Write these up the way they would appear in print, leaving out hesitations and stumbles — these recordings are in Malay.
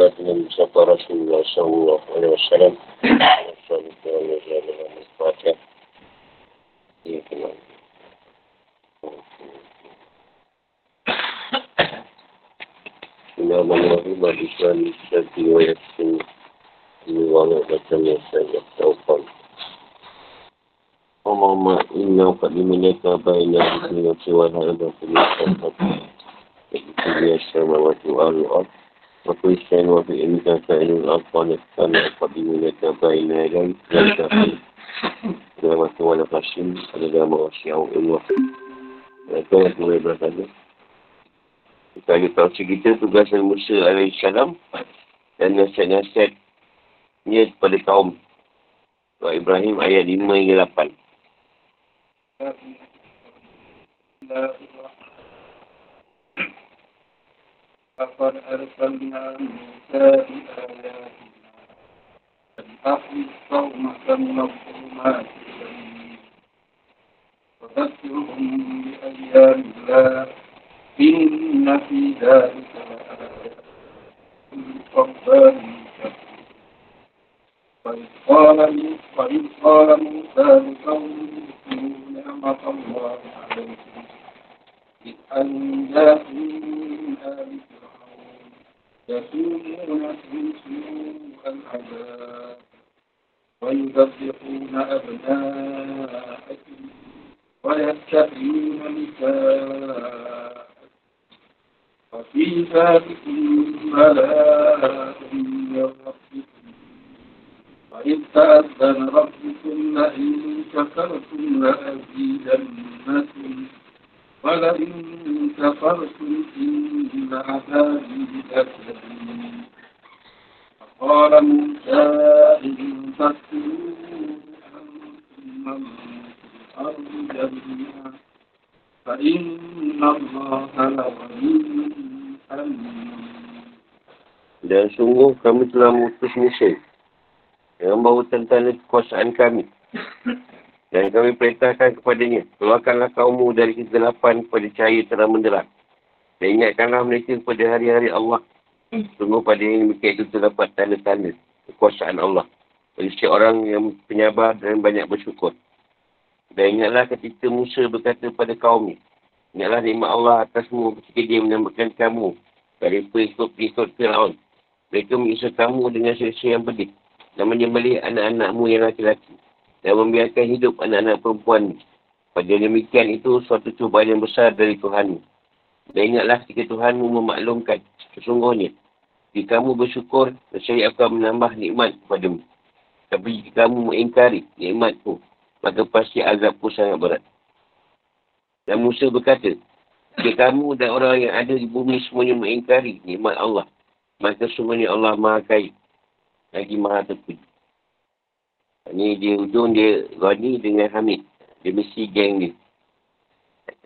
وبركاته المصطفى رسول الله صلى الله عليه وسلم وكويسين وفي إمكان فعل الأطفال الثاني القديم لك بين يديك لك في دامة والغشم لدام وشيع الوقت. Tuan boleh berkata kita ada tahu cerita tugasan Musa AS dan nasihat-nasihatnya kepada kaum Surah Ibrahim ayat 5-8. فقد أرسلنا موسى بآياتنا فليأخذ قومك من الظلمات إلى النور وذكرهم بأيام الله إن في ذلك لآيات لأولي الألباب وإذ قال موسى لقومه اذكروا نعمة الله عليكم إذ أنجاكم من آل يسومون سوء العذاب ويذبحون أبناءكم ويستحيون نساءكم وفي ذلكم بلاء من ربكم وإذ تأذن ربكم لئن كفرتم لأزيدنكم ولئن كفرتم إن عذابي لشديد وقال موسى إن تكفروا أنتم من في الأرض جميعا فإن الله لغني حميد. Dan sungguh kami telah mengutus Musa yang baru tentang kekuasaan kami. Dan kami perintahkan kepadanya, keluarkanlah kaummu dari kegelapan kepada cahaya terang menderang. Dan ingatkanlah mereka kepada hari-hari Allah. Sungguh pada yang mereka itu terdapat tanda-tanda kekuasaan Allah. Bagi setiap orang yang penyabar dan banyak bersyukur. Dan ingatlah ketika Musa berkata kepada kaumnya, ingatlah nikmat Allah atasmu ketika dia menyelamatkan kamu dari pengikut-pengikut Firaun. Mereka menyiksa kamu dengan seksa yang pedih dan menyembelih anak-anakmu yang laki-laki. Dan membiarkan hidup anak-anak perempuan. Pada demikian itu suatu cubaan yang besar dari Tuhanmu. Dan ingatlah ketika Tuhanmu memaklumkan sesungguhnya. Jika kamu bersyukur, saya akan menambah nikmat kepadamu. Tapi jika kamu mengingkari nikmatku, maka pasti azabku sangat berat. Dan Musa berkata, jika kamu dan orang yang ada di bumi semuanya mengingkari nikmat Allah, maka semuanya Allah Maha Kaya, lagi Maha Terpuji. Ini dia hujung dia Ghani dengan Hamid. Dia mesti geng dia.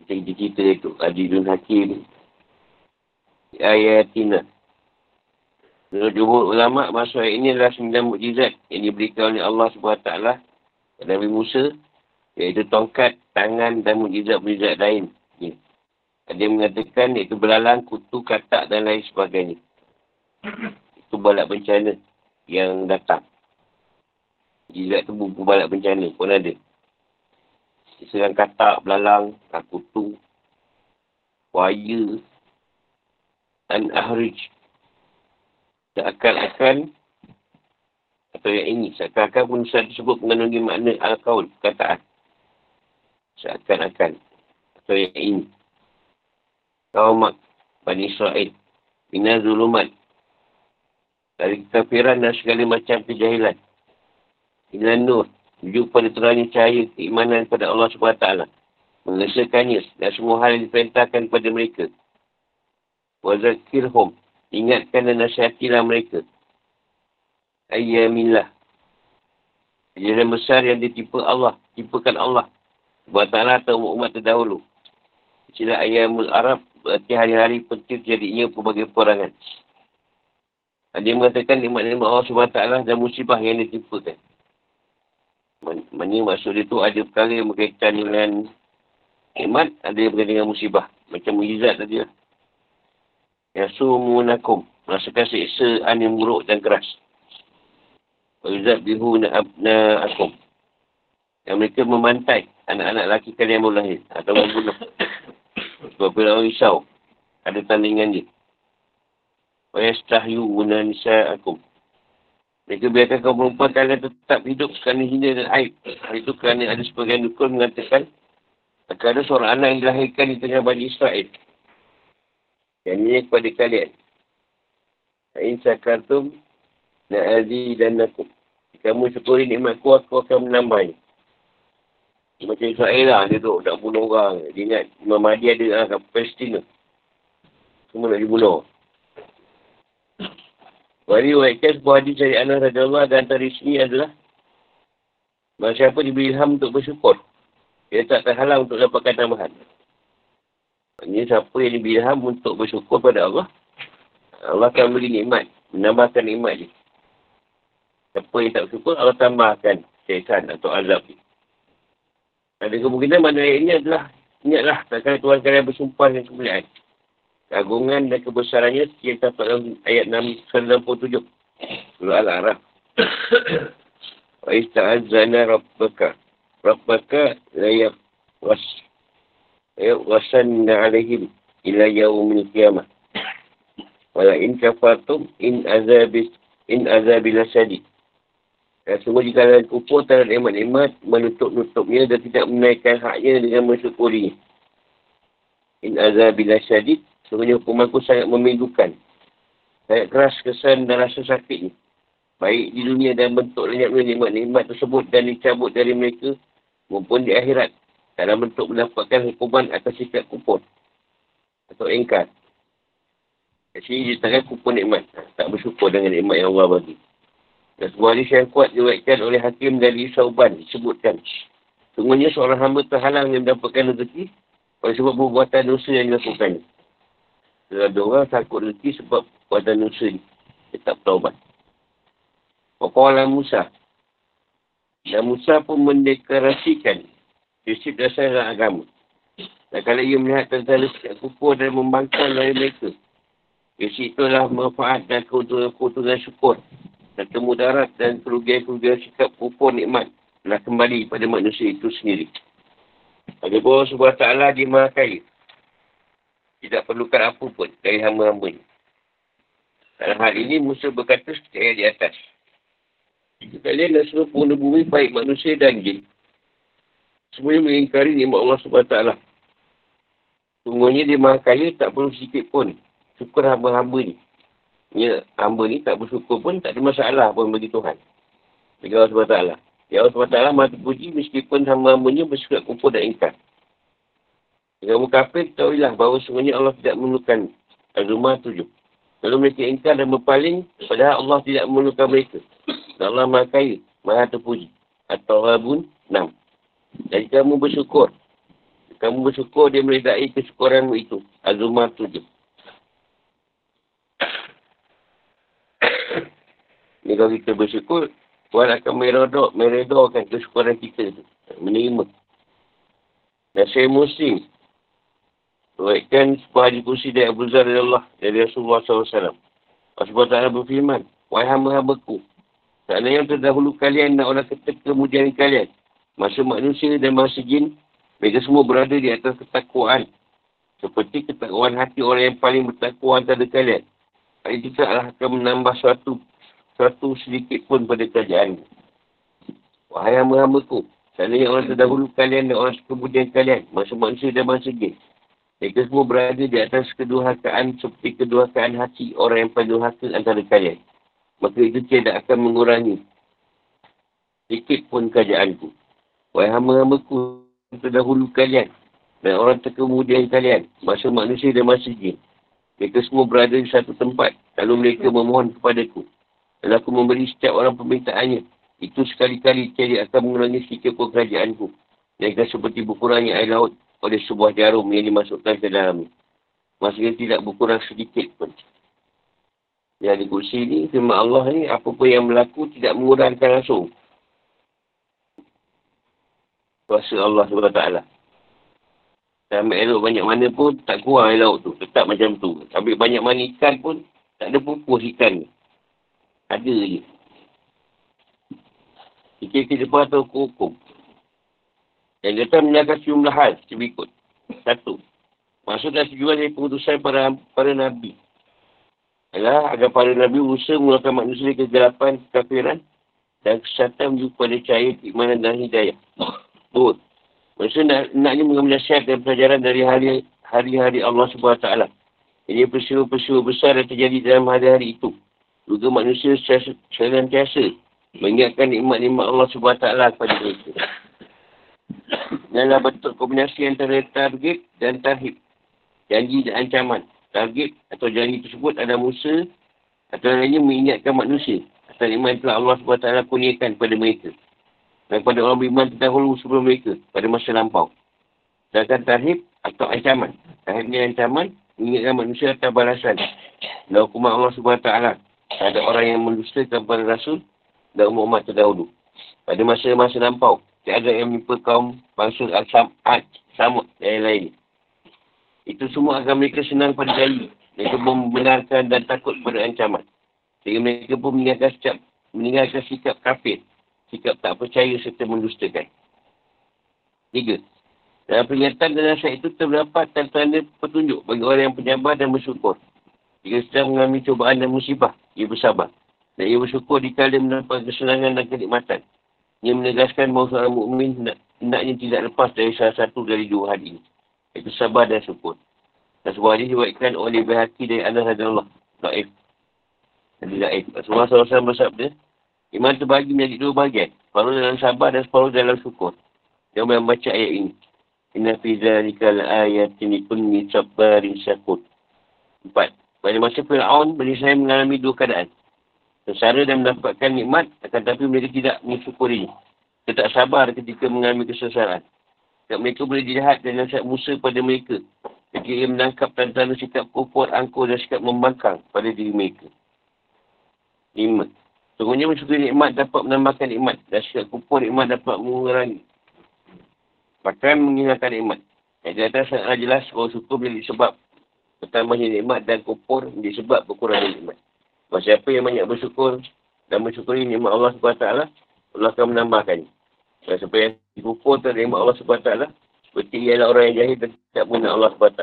Cerita-cerita itu. Adilun Hakim. Ayatina. Menurut jumhur ulama' maksud ini adalah 9 mukjizat yang diberikan oleh Allah SWT dan Nabi Musa. Iaitu tongkat, tangan dan mukjizat-mukjizat lain. Ya. Dia mengatakan iaitu belalang, kutu, katak dan lain sebagainya. Itu balak bencana yang datang. Jizat tu buku balak bencana pun ada. Serang katak, belalang, kakutu, waya, dan ahrij. Seakan-akan, atau yang ini, seakan-akan pun saya sebut mengandungi makna al-kaul, kataan. Seakan-akan, atau yang ini. Kaumak, Bani Israel, Bina Zulumat, dari kekafiran dan segala macam kejahilan. Ilan Nur, tuju pada terangnya cahaya keimanan kepada Allah SWT. Mengesahkannya dan semua hal yang diperintahkan kepada mereka. Wazakirhum, ingatkan dan nasihatilah mereka. Ayyamillah. Kejadian besar yang ditipu Allah, tipukan Allah SWT atau umat terdahulu. Istilah Ayyamul Arab, berarti hari-hari penting jadinya pelbagai perangan. Dia mengatakan nikmat-nikmat Allah SWT dan musibah yang ditipukan. Maksudnya maksud dia tu ada perkara yang berkaitan dengan nikmat, ada yang berkaitan dengan musibah. Macam mujizat tadi lah. Yasumunakum. merasakan siksaan yang buruk dan keras. وَيُذَبِّهُونَ أَبْنَاءَكُمْ yang mereka memantai anak-anak lelaki kalian yang baru lahir atau membunuh. Sebab orang risau ada tandingan dia. وَيَسْتَحْيُونَ نِسَاءَكُمْ mereka biarkan kaum perempuan kalian tetap hidup kerana hina dan aib. Itu kerana ada sebagian dukun mengatakan akan ada seorang anak yang dilahirkan di tengah Bani Israel. Yang ini kepada kalian. In syakartum la'azidannakum. Kamu syukuri nikmatku, aku akan menambahnya. Macam Israel lah dia tu, nak bunuh orang. Dia ingat Imam Mahdi ada kat Palestin tu. Semua nak dibunuh. Wali waikas sebuah hadis dari Anas radhiyallahu anhu dan antara sini adalah masa siapa diberi ilham untuk bersyukur, dia tak terhalang untuk dapatkan tambahan. Maksudnya siapa yang diberi ilham untuk bersyukur pada Allah, Allah akan beri nikmat, menambahkan nikmat dia. Siapa yang tak bersyukur, Allah tambahkan syaitan atau azab dia. Ada kemungkinan mana ini adalah, ingatlah takkan Tuhan kalian bersumpah dengan kemuliaan, keagungan dan kebesarannya kita dapat dalam ayat 697 surah Al-A'raf. Wa ista'azana rabbaka la yaqwasanna alaihim ila yaumil qiyamah wala in kafartum in azabil sadid. Semua jika ada kufur terhadap nikmat-nikmat menutup-nutupnya dan tidak menaikkan haknya dengan mensyukurinya. In azabil sadid, sebenarnya hukumanku sangat memilukan. Sangat keras kesan dan rasa sakitnya. Baik di dunia dan bentuk lenyapnya nikmat-nikmat tersebut dan dicabut dari mereka maupun di akhirat. Dalam bentuk mendapatkan hukuman atas sikap kufur atau ingkar. Di sini diterangkan kufur nikmat. Tak bersyukur dengan nikmat yang Allah bagi. Dan sebuah hadis yang kuat diriwayatkan oleh Hakim dari Sauban disebutkan. Sungguhnya seorang hamba terhalang yang mendapatkan rezeki oleh sebab perbuatan dosa yang dilakukannya. Ada orang takut rezeki sebab perbuatan dosa ni. Dia tak bertaubat. Waqala Musa. Dan Musa pun mendeklarasikan prinsip dasar dalam agama. Dan kalau ia melihat tentara sikap kufur dan membangkang dari mereka, prinsip itulah manfaat dan keuntungan syukur dan kemudarat dan kerugian-kerugian sikap kufur nikmat telah kembali pada manusia itu sendiri. Adapun Subhanahu Ta'ala dia Maha Kaya. Tidak perlukan apa pun dari hamba-hambanya. Dalam hal ini, Musa berkata seperti ayat di atas. Jika kalian dan seluruh pengguna bumi, baik manusia dan jin, semuanya mengingkari nikmat Allah SWT. Sungguhnya dia Maha Kaya, tak perlu sedikit pun syukur hamba-hamba ni. Ya, hamba ni tak bersyukur pun, tak ada masalah pun bagi Tuhan. Bagi Allah SWT. Ya Allah SWT Maha Terpuji meskipun hamba-hambanya bersikap kufur dan ingkar. Jika kamu kafir, tahuilah bahawa sungguhnya Allah tidak memerlukan. Az-Zumar 7. Lalu mereka ingkar dan berpaling, padahal Allah tidak memerlukan mereka. Dan Allah Maha Kaya, Maha Terpuji. At-Taghabun 6. Jadi kamu bersyukur. Kamu bersyukur, dia meredai kesyukuranmu itu. Az-Zumar 7. Ini kalau kita bersyukur, Tuhan akan meredakan kesyukuran kita itu. Menerima. Nasir Muslim. Ruatkan sebuah hadis kursi dari Abu Dzar dari Rasulullah SAW. Rasulullah Ta'ala berfirman, wahai hamba-hambaku, seandainya terdahulu kalian dan orang ketika kemudian kalian, masa manusia dan masa jin, mereka semua berada di atas ketakwaan. Seperti ketakwaan hati orang yang paling bertakwa antara kalian. Hari itu Allah akan menambah suatu sedikit pun pada kerajaan. Wahai hamba-hambaku, seandainya orang terdahulu kalian dan orang kemudian kalian, masa manusia dan masa jin, mereka semua berada di atas kedurhakaan seperti kedurhakaan hati orang yang paling durhaka antara kalian. Maka itu tidak akan mengurangi sedikit pun kajaanku. Wahai hamba-hambaku terdahulu kalian dan orang terkemudian kalian, masa manusia dan masa jin, mereka semua berada di satu tempat. Lalu mereka memohon kepadaku. Lalu aku memberi setiap orang permintaannya. Itu sekali-kali tidak akan mengurangi sedikit pun kerajaanku. Mereka seperti berkurangnya air laut oleh sebuah jarum yang dimasukkan ke dalamnya. Maksudnya tidak berkurang sedikit pun. Jadi kursi ni, firman Allah ni, apa pun yang berlaku tidak mengurangkan langsung kuasa Allah SWT. Dan ambil elok banyak mana pun, tak kurang air laut tu. Tetap macam tu. Ambil banyak mana ikan pun, Tak ada pupus ikan ni. Ada je. Ikan-ikan Jepang atau hukum. Yang datang menyatakan sejumlah hal berikut. Satu. Maksud dan tujuan dari pengutusan para Nabi adalah agar para Nabi usaha mulakan manusia dari kegelapan, kekafiran dan kesesatan menuju kepada cahaya, keimanan dan hidayah. Buat. Maksud naknya mengambil nasihat dan pelajaran dari hari-hari Allah SWT. Ini peristiwa-peristiwa besar yang terjadi dalam hari-hari itu. Juga manusia senantiasa mengingatkan nikmat-nikmat Allah SWT kepada mereka. Dalam bentuk kombinasi antara target dan tarhib. Janji dan ancaman. Target atau janji tersebut ada Musa atau lainnya mengingatkan manusia atas nikmat yang telah Allah SWT kurniakan kepada mereka dan kepada orang beriman terdahulu sebelum mereka pada masa lampau. Sedangkan tarhib atau ancaman. Tarhib ni ancaman mengingatkan manusia atas balasan dan hukuman Allah SWT terhadap orang yang mendustakan kepada Rasul dan umat terdahulu pada masa-masa lampau. Tiada yang menimpa kaum bangsa Al-Sam'ad, Samud dan lain-lain. Itu semua agar mereka senang pada janji. Mereka membenarkan dan takut pada ancaman. Sehingga mereka pun meninggalkan sikap kafir, sikap tak percaya serta mendustakan. Tiga. Dalam peringatan dan nasihat itu terdapat tanda-tanda petunjuk bagi orang yang penyabar dan bersyukur. Jika sedang mengalami cubaan dan musibah, ia bersabar. Dan ia bersyukur dikala mendapat kesenangan dan kenikmatan. Ia menegaskan bahawa seorang mukmin hendaknya tidak lepas dari salah satu dari dua hal ini. Iaitu sabar dan syukur. Dan sebuah hadis diwakilkan oleh Baihaqi dari Anas radhiyallahu anhu. Rasulullah SAW bersabda, iman terbagi menjadi dua bahagian. Separuh dalam sabar dan separuh dalam syukur. Yang membaca ayat ini. Inna fi dzalika laayatin likulli sabarin syakur. Empat. Pada masa Fir'aun, bagi saya mengalami dua keadaan. Sengsara dan mendapatkan nikmat, akan tetapi mereka tidak mensyukurinya. Mereka tak sabar ketika mengalami kesengsaraan. Dan mereka boleh dilihat dan nasihat Musa pada mereka. Mereka ingin menangkap tanda-tanda sikap kufur, angkuh dan sikap membangkang pada diri mereka. Lima. Sungguhnya mensyukuri nikmat dapat menambahkan nikmat. Dan sikap kufur nikmat dapat mengurangi. Bahkan menghilangkan nikmat. Yang datang sangatlah jelas bahawa syukur menjadi sebab bertambahnya nikmat dan kufur menjadi sebab berkurangnya nikmat. Masa siapa yang banyak bersyukur dan mensyukuri nikmat Allah SWT, Allah akan menambahkannya. Dan siapa yang dikufur terhadap nikmat Allah SWT, seperti ialah orang yang jahil dan tidak mengenal Allah SWT.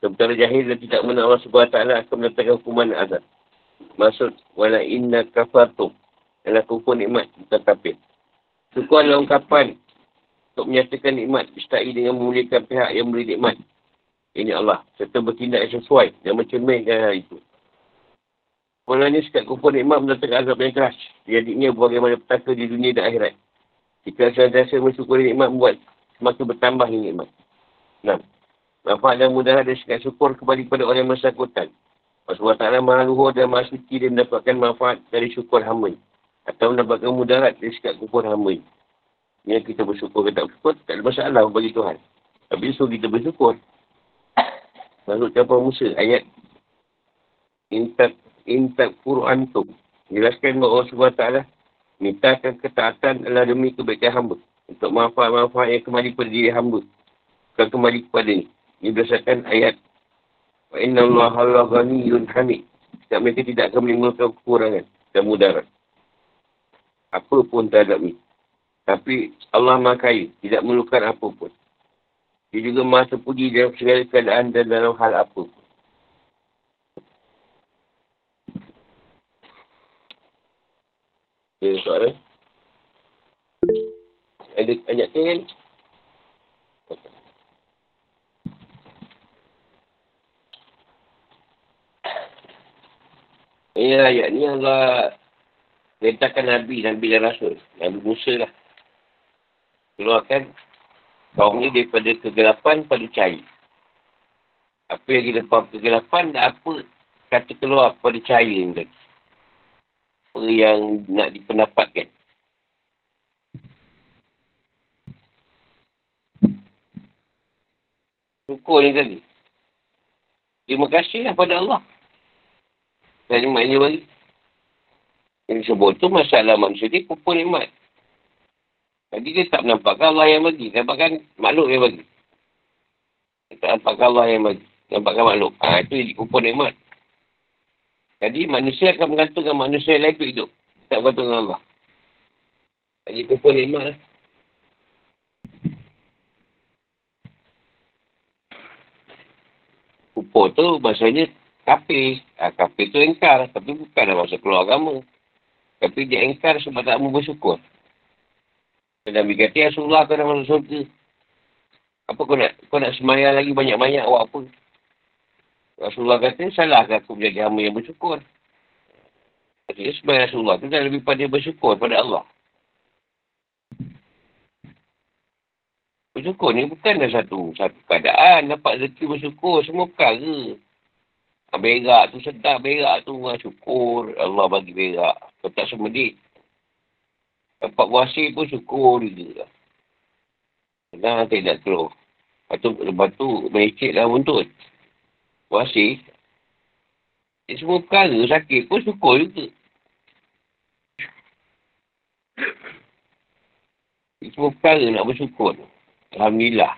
Sementara jahil dan tidak mengenal Allah SWT akan mendatangkan hukuman azab. Maksud, wala inna kafartum, ialah kufur nikmat, bukan kafir. Syukur adalah ungkapan untuk menyatakan nikmat, disertai dengan memuliakan pihak yang memberi nikmat. Ini Allah, serta bertindak yang sesuai dan mencerminkan hal itu. Mulanya sikap kufur nikmat mendatangkan azab yang keras. Jadinya bagaimana petaka di dunia dan akhirat. Jika sentiasa mensyukuri nikmat membuat semakin bertambah nikmat. 6. Manfaat dan mudarat dari sikap syukur kembali kepada orang yang bersangkutan. Rasulullah Ta'ala Maha Luhur dan Maha Suci dia mendapatkan manfaat dari syukur hamba. Atau mendapatkan mudarat dari sikap kufur hamba. Yang kita bersyukur ke tak bersyukur, tak ada masalah bagi Tuhan. Tapi so kita bersyukur. Maksud Jafar Musa ayat Intak Furu Antum. Jelaskan bahawa Allah SWT mintakan ketaatan adalah demi kebaikan hamba. Untuk manfaat-manfaat yang kembali kepada diri hamba. Bukan kembali kepada ni. Ini berdasarkan ayat. Wa inna allaha la ghaniyun hamid. Sebab mereka tidak akan menimbulkan kekurangan dan mudarat. Apa pun terhadap ni. Tapi Allah Maha Kaya. Tidak memerlukan apa pun. Dia juga Maha Terpuji dalam segala keadaan dan dalam hal apa pun. Ada soalan? Ada tanyakan kan? Ini ayat ni Allah letakkan Nabi dan Rasul. Nabi Musa lah. Keluarkan kaum ni daripada kegelapan pada cahaya. Apa yang dilepas kegelapan dan apa kata keluar pada cahaya ni lagi. Apa yang nak dipendapatkan. Syukur ni tadi. Terima kasihlah pada Allah. Dan nikmat ni bagi. Yang disebut tu masalah manusia dia kufur nikmat. Tadi dia tak menampakkan Allah yang bagi. Nampakkan makhluk yang bagi. Dia tak nampakkan Allah yang bagi. Nampakkan makhluk. Itu jadi kufur nikmat. Jadi manusia akan bergantung dengan manusia lain untuk hidup. Tak bergantung dengan Allah. Jadi kumpul nikmat lah. Kumpul tu bahasanya kafir. Kafir tu engkar. Tapi bukanlah masa keluar agama. Tapi dia engkar sebab tak mau bersyukur. Nabi kata, Rasulullah kau dah masuk surga. Apa kau nak semayang lagi banyak-banyak awak apa? Rasulullah kata, salahkah aku menjadi hamba yang bersyukur? Maksudnya semayang Rasulullah tu dah lebih pada bersyukur pada Allah. Bersyukur ni bukanlah satu keadaan. Dapat rezeki bersyukur semua perkara. Berak tu sedap, berak tu orang syukur. Allah bagi berak. Kau tak semedit. Dapat puasa pun syukur juga. Senang tak nak keluar. Lepas tu melecitlah buntut. Puasa. Dia semua perkara sakit pun syukur juga. Dia semua perkara nak bersyukur. Alhamdulillah.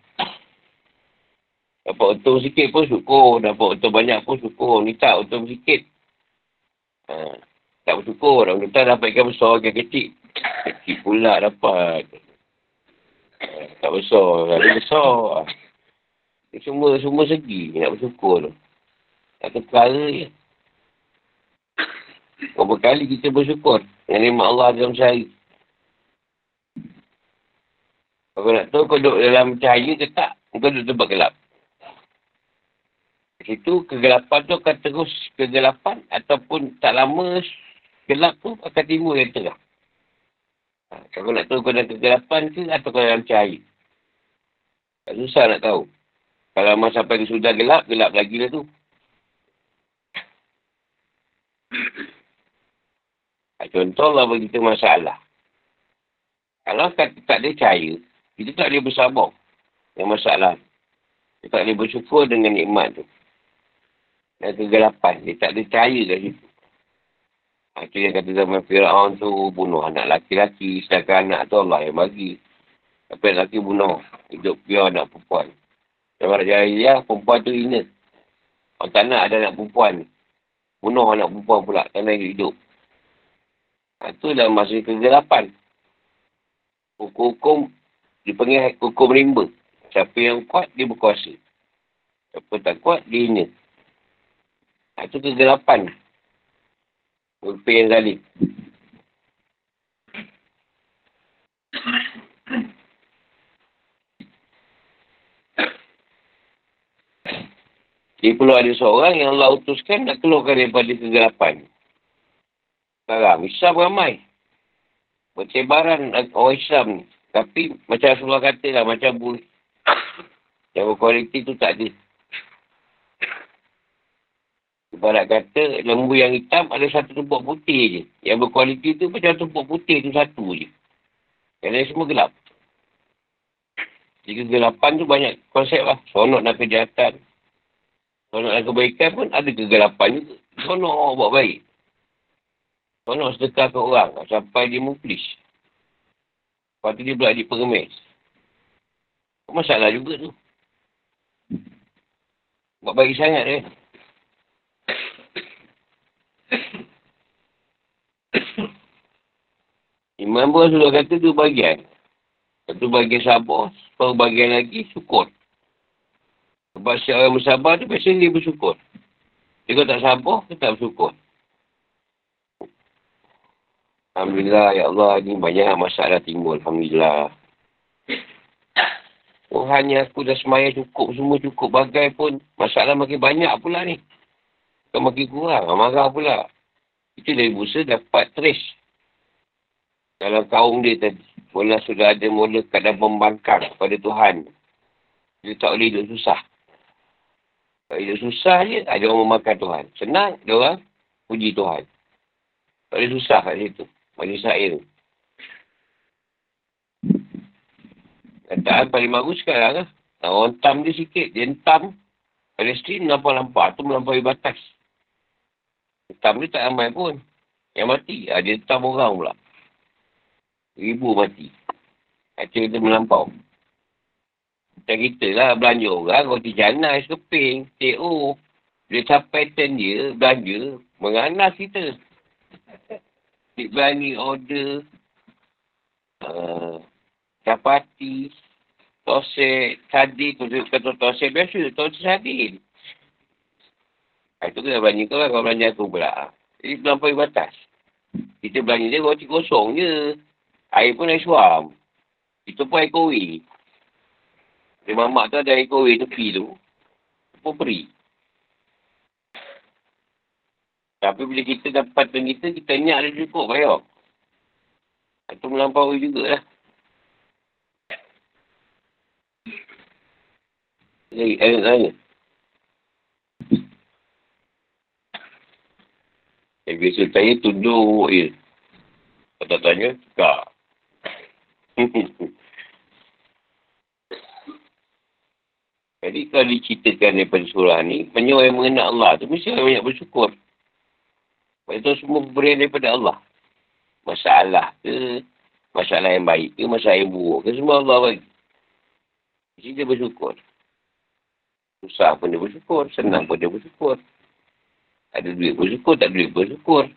Dapat untung sikit pun syukur. Dapat untung banyak pun syukur. Ni tak untung sikit. Tak bersyukur. Orang kita dapat ikan besar, ikan kecil. Kecil pula dapat. Tak besar. Tak besar. Semua segi nak bersyukur tu. Satu perkara je. Berapa kali kita bersyukur dengan nikmat Allah dalam sehari. Kalau nak tahu kau duduk dalam cahaya ke tak, kau duduk tempat gelap. Itu kegelapan tu akan terus kegelapan ataupun tak lama gelap tu akan timbul yang terang. Kalau nak tahu kau dalam kegelapan ke atau kau dalam cahaya. Tak susah nak tahu. Kalau masa sampai sudah gelap, gelap lagi lah tu. Contohlah bagi kita masalah. Kalau tak ada cahaya, kita tak boleh bersabar dengan masalah. Kita tak boleh bersyukur dengan nikmat tu. Dan kegelapan. Dia tak ada cahaya kat situ. Itu yang kata zaman Fir'aun tu bunuh anak laki-laki. Sedangkan anak tu Allah yang bagi. Tapi anak laki bunuh. Hidup pure anak perempuan. Dalam jahiliah, perempuan tu hina. Orang tak nak ada anak perempuan. Bunuh anak perempuan pula. Tak nak hidup. Itu dalam masa kegelapan. Hukum-hukum dipanggil hukum rimba. Siapa yang kuat, dia berkuasa. Siapa tak kuat, dia hina. Itu kegelapan. Pemimpin yang zalim. Dia perlu ada seorang yang Allah utuskan nak keluarkan daripada kegelapan. Sekarang, Islam ramai. Bertebaran orang Islam ni. Tapi macam Rasulullah kata lah, macam buih. Yang berkualiti tu tak ada. Ibarat kata, lembu yang hitam ada satu tumpuk putih je. Yang berkualiti tu macam tumpuk putih tu satu je. Yang lain semua gelap. Jika kegelapan tu banyak konsep lah. Sonok dan kejahatan. Sonok dan kebaikan pun ada kegelapan juga. Sonok buat baik. Sonok sedekah ke orang sampai dia muflis. Lepas tu dia pula adik pengemis. Masalah juga tu. Buat baik sangat eh. Imam pun sudah kata dua bahagian. Satu bahagian sabar, satu bahagian lagi syukur. Sebab setiap orang bersabar tu biasanya dia bersyukur. Dia kalau tak sabar, dia tak bersyukur. Alhamdulillah, ya Allah, ni banyak masalah timbul. Alhamdulillah. Tuhan yang aku dah semaya cukup, semua cukup bagai pun. Masalah makin banyak pula ni. Bukan makin kurang, marah pula. Itu dari bursa dapat trace. Dalam kaum dia tadi. Mula sudah ada mula kadang membangkang kepada Tuhan. Dia tak boleh hidup susah. Kalau hidup susah je, ada orang membangkang Tuhan. Senang, dia orang puji Tuhan. Tak boleh susah kat situ. Bagi Israel. Kataan paling bagus sekarang lah. Orang tam dia sikit. Dia entam. Palestin melampau-lampau. Tu melampaui batas. Entam dia tak ramai pun. Yang mati. Dia entam orang pula. 1,000 mati. Acik kita melampau. Macam kita lah belanja orang, roti canai, sekeping, TO. Dia sampai 10 dia, belanja, Menganas kita. Cik berani order. Kapati. Tosek. Sardin. Kata tosek biasa. Tosek sardin. Itu kena belanja kau lah. Kau belanja aku pula. Jadi melampaui batas. Kita belanja dia roti kosong je. Air pun air suam. Itu pun air koi. Dia mamak tu ada air koi tepi tu. Pun beri. Tapi bila kita dapat kita, kita nyak dia cukup bayar. Itu melampaui jugalah. Jadi, air lain. Yang biasa saya tunduk je. Kalau tak tanya, tak. Jadi kalau diceritakan daripada surah ni, banyak yang mengenal Allah tu, mesti banyak bersyukur. Sebab itu semua berberian daripada Allah. Masalah ke, masalah yang baik ke, masalah yang buruk ke, semua Allah bagi. Mesti dia bersyukur. Susah pun dia bersyukur, senang pun dia bersyukur. Ada duit bersyukur, tak duit bersyukur.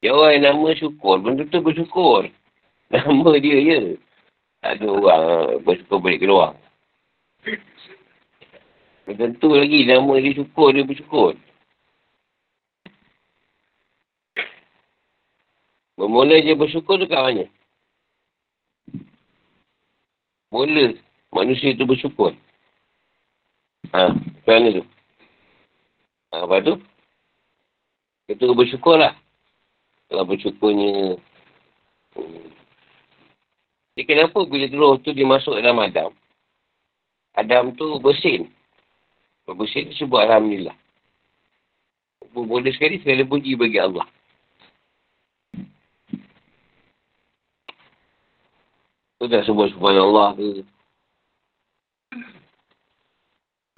Ya orang nama syukur, benda tu bersyukur. Nama dia je. Tak ada orang bersyukur balik keluar. Tentu lagi nama dia syukur, dia bersyukur. Bermula je bersyukur tu kat mana? Mula manusia tu bersyukur. Ha, kat mana tu? Lepas tu, kita bersyukur lah. Kalau bersyukurnya. Jadi kenapa bila roh tu dimasuk dalam Adam? Adam tu bersin. Bersin tu sebab Alhamdulillah. Boleh sekali puji bagi Allah. Tu dah sebut subhanallah ke.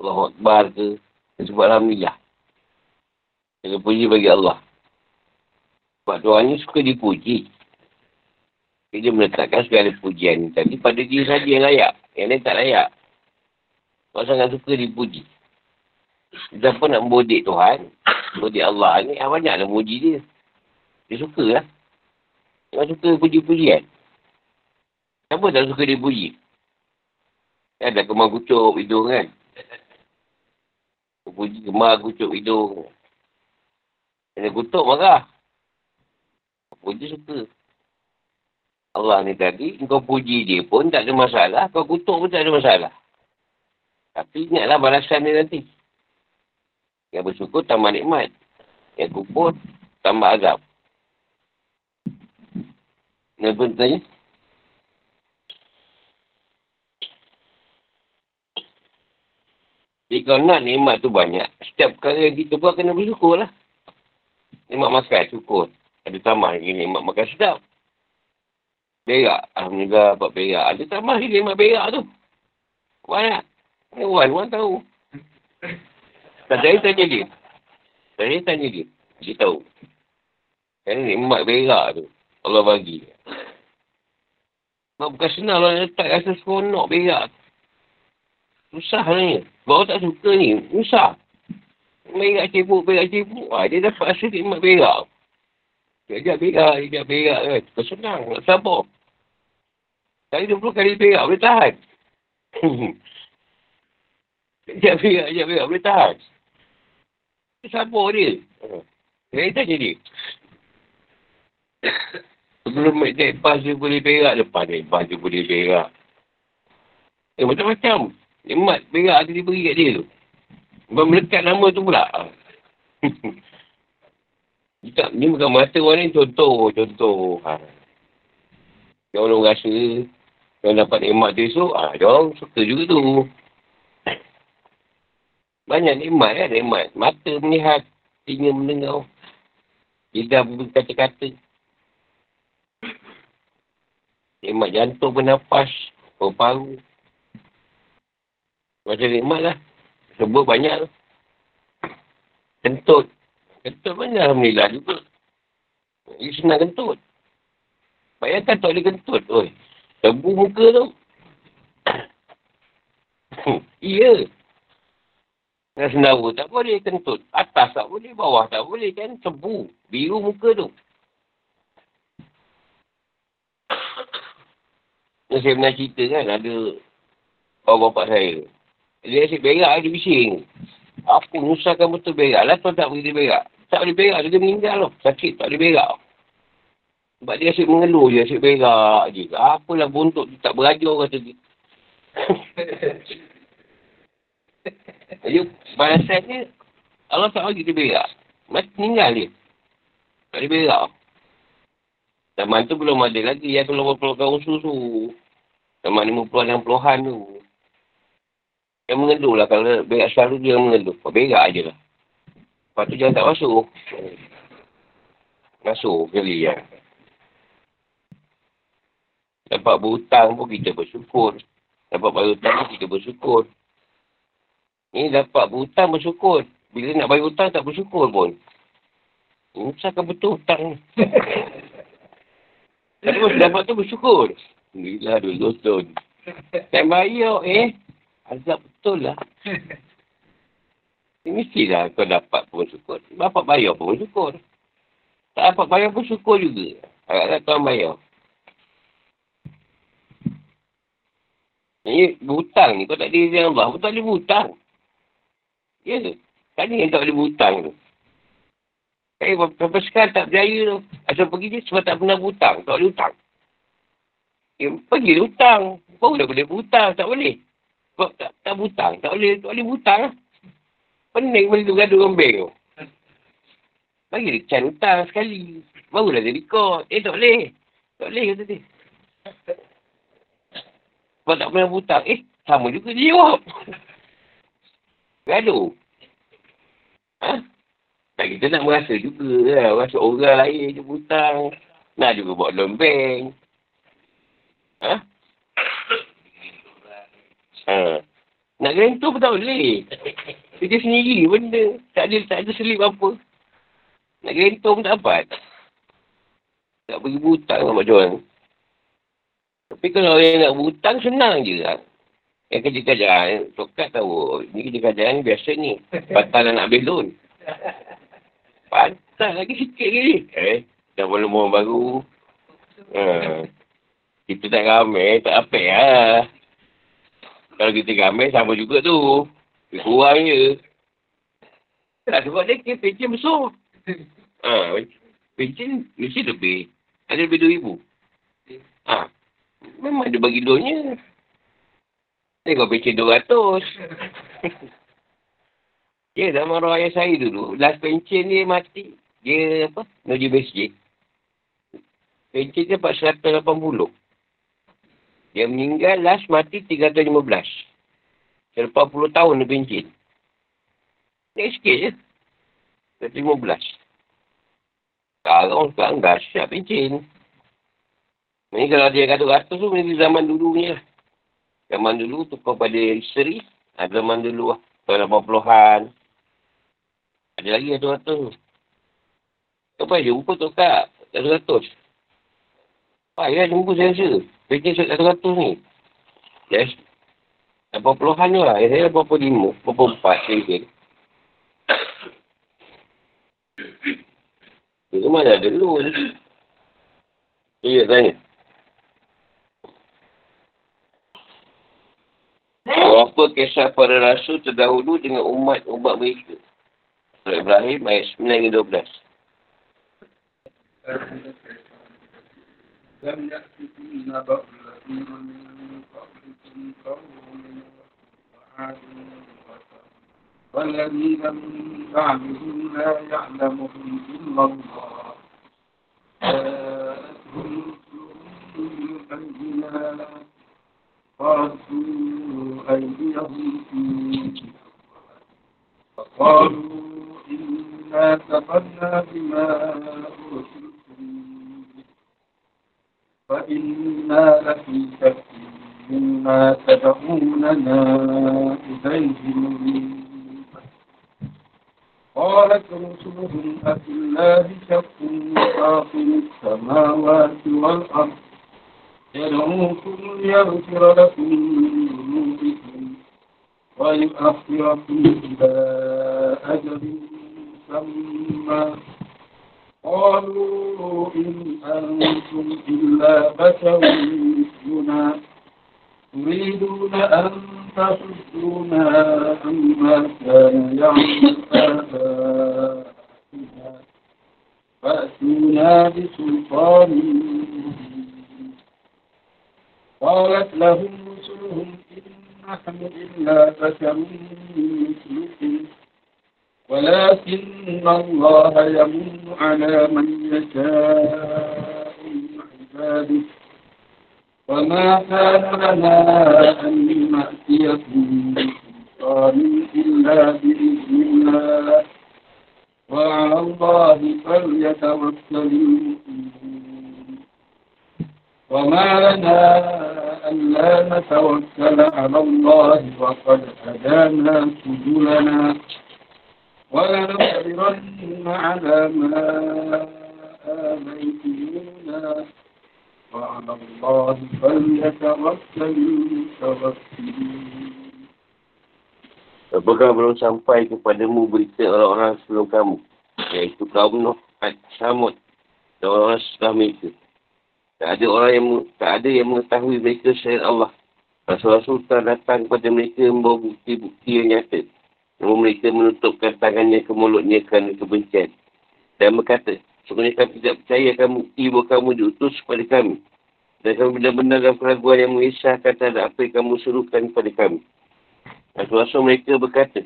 Allahu Akbar ke. Sebab Alhamdulillah. Dia puji bagi Allah. Sebab Tuhan ni suka dipuji. Dia meletakkan segala pujian tadi pada dia saja yang layak. Yang lain tak layak. Tuhan sangat suka dipuji. Dia pun nak membodik Tuhan. Membodik Allah ni, banyaklah muji dia. Dia suka lah. Dia suka puji-pujian. Siapa tak suka dipuji? Dia ada gemar kucuk hidung kan. Puji gemar kucuk hidung. Dia kutuk marah. Puji suka. Allah ni tadi, kau puji dia pun tak ada masalah. Kau kutuk pun tak ada masalah. Tapi ingatlah balasan dia nanti. Yang bersyukur tambah nikmat. Yang kufur tambah azab. Yang pun tanya. Jadi kalau nak nikmat tu banyak. Setiap perkara yang kita buat kena bersyukur lah. Nikmat makan, syukur. Ada tambah lagi nikmat makan sedap. Berak. Alhamdulillah dapat berak. Ada tambah lagi nikmat berak tu. Banyak. Wan tahu. Saya tanya dia. Dia tahu. Kerana nikmat berak tu. Allah bagi. Bukan senang orang letak rasa seronok berak tu. Susah ni. Baru tak suka ni. Susah. Berak cebuk. Dia dapat rasa nikmat berak. Dia ajak berak kan. Kau senang. Nak sabar. Kali 20 kali berak. Boleh tahan. Ajak berak. Boleh tahan. Dia sabar dia. Saya tanya dia. Sebelum lepas dia boleh berak. Lepas dia boleh berak. Macam-macam. Nikmat berak tu diberi kat dia tu. Bukan melekat nama tu pula. Ni bukan mata orang ni contoh. Dia orang rasa, dia dapat nikmat tu esok, dia orang suka juga tu. Banyak nikmat kan, nikmat. Mata melihat, telinga mendengar, lidah berkata-kata. Nikmat jantung bernapas, paru-paru. Macam nikmat lah. Sebut banyak lah. Kentut. Kentut mana Alhamdulillah juga. Dia senang kentut. Bayangkan tak boleh kentut. Oi. Tebu muka tu. Iya. Dan senawa tak boleh, kentut. Atas tak boleh, bawah tak boleh kan. Tebu, biru muka tu. Saya pernah cerita kan, ada orang bapak saya. Dia asyik berak, dia bising. Apa, nusahkan betul berak lah. Tuan tak boleh dia berak. Tak boleh berak, dia meninggal lah. Sakit, tak boleh berak. Sebab dia asyik mengeluh je, asyik berak je. Apalah bontot tu, tak berajar kata dia. Jadi, balasannya, Allah tak bagi dia berak. Mati meninggal dia. Tak boleh berak. Zaman tu belum ada lagi yang keluar-keluarkan usus tu. Zaman 50-an-60-an tu. Dia mengeluh lah. Kalau berak selalu dia mengeluh. Berak je lah. Lepas tu jangan tak masuk. Masuk kali ya. Dapat berhutang pun kita bersyukur. Dapat bayar hutang pun kita bersyukur. Ni dapat berhutang bersyukur. Bila nak bayar hutang tak bersyukur pun. Ini usahkan betul hutang. Tapi kalau dapat tu bersyukur. Gila dulu tu. Tak bayar azab betul lah. Mestilah kau dapat pun syukur. Bapak bayar pun syukur. Tak dapat bayar pun syukur juga. Agak-agak tuan bayar. Ini berhutang ni. Kau tak ada izin Allah. Kau tak boleh berhutang. Ya tu. Tak ada yang tak boleh berhutang tu. Saya berapa sekarang tak berjaya tu. Asal pergi je sebab tak pernah berhutang. Tak boleh hutang. Pergi dia hutang. Baru dah boleh berhutang. Tak boleh. Sebab tak berhutang. Tak boleh berhutang lah. Pening benda tu gaduh dengan bank tu. Bagi dia can hutang sekali. Barulah dia record. Tak boleh. Tak boleh kata dia. Sebab tak pernah berhutang. Sama juga dia jawab. Gaduh. Kita nak merasa juga lah. Merasa orang lain je hutang. Nak juga buat loan bank. Nak rentuh pun tak boleh. Kerja sendiri benda. Tak ada selip apa. Nak rentuh pun tak dapat. Tak pergi berhutang lah macam orang. Tapi kalau yang nak berhutang senang je lah. Yang kerja kerjaan. Tokat tahu. Ni kerja kerjaan biasa ni. Batal nak ambil loan. Pantas lagi sikit lagi. Dah boleh mohon baru. Kita tak ramai, tak apa lah. Kalau kita ramai, sama juga tu. Kurang je. Tak sebab dia pencen besar. Pencen mesti lebih. Ada lebih RM2,000. Memang dia bagi loannya. Dia kau pencen RM200. Ya, zaman roh ayah saya dulu, last pencen dia mati. Dia apa? Noji masjid. Pencen dia 480. Dia meninggal, last mati 315. Selepas 10 tahun dia pencen. Naik sikit je. 115. Sekarang dah siap pencen. Ini kalau dia kata ratus tu, ini zaman dulunya. Zaman dulu tukar pada isteri. Zaman dulu lah. Tahun 80-an. Ada lagi 100. Apa je? Rupa tu kat 100. Payah jumpa saya rasa. Pencen surat 100 ni. Yes. 80-an tu lah. Saya 85, 84 pencen. Itu mana ada dulu. Saya tanya. Berapa kisah para rasul terdahulu dengan umat mereka? Surah Ibrahim ayat 9-12. قَالُوا أَيْدِيَهُمْ فِي وَقَالُوا إِنَّا كَفَرْنَا بِمَا أُرْسِلْتُمْ بِهِ فَإِنَّا لَفِي شَكٍّ مِّمَّا تَدْعُونَنَا إِلَيْهِ مُرِيبٍ قَالَتْ رُسُلُهُمْ أَفِي اللَّهِ شَكٌّ فَاطِرِ السَّمَاوَاتِ وَالْأَرْضِ يدعوكم ليغفر لكم من ذنوبكم ويؤخركم إلى أجل مسمى قالوا إن أنتم إلا بشر مثلنا تريدون أن تصدونا عما كان يعمل آباؤنا فأتونا بسلطان مبين. قالت لهم رسلهم إن نحن إلا بشر مثلكم ولكن الله يمن على من يشاء من عباده وما كان لنا أن نأتيكم بسلطان إلا بإذن الله وعلى الله فليتوكل المؤمنون. وما لنا ألا نتوكل على الله وقد هدانا سبلنا ولنصبرن على ما آمنتمونا وعلى الله فليتوكل المتوكلون. Apakah belum sampai kepadamu berita orang-orang sebelum kamu, iaitu kaum Nuh, Ad, Samud dan orang-orang setelah mereka? Tak ada yang mengetahui mereka selain Allah. Rasul-rasul telah datang kepada mereka membawa bukti-bukti yang nyata. Namun mereka menutupkan tangannya ke mulutnya kerana kebencian dan berkata, sebenarnya kami tidak percaya kamu, ibu kamu diutus kepada kami dan kami benar-benar dalam keraguan yang mengisahkan terhadap apa yang kamu suruhkan kepada kami. Rasul-rasul mereka berkata,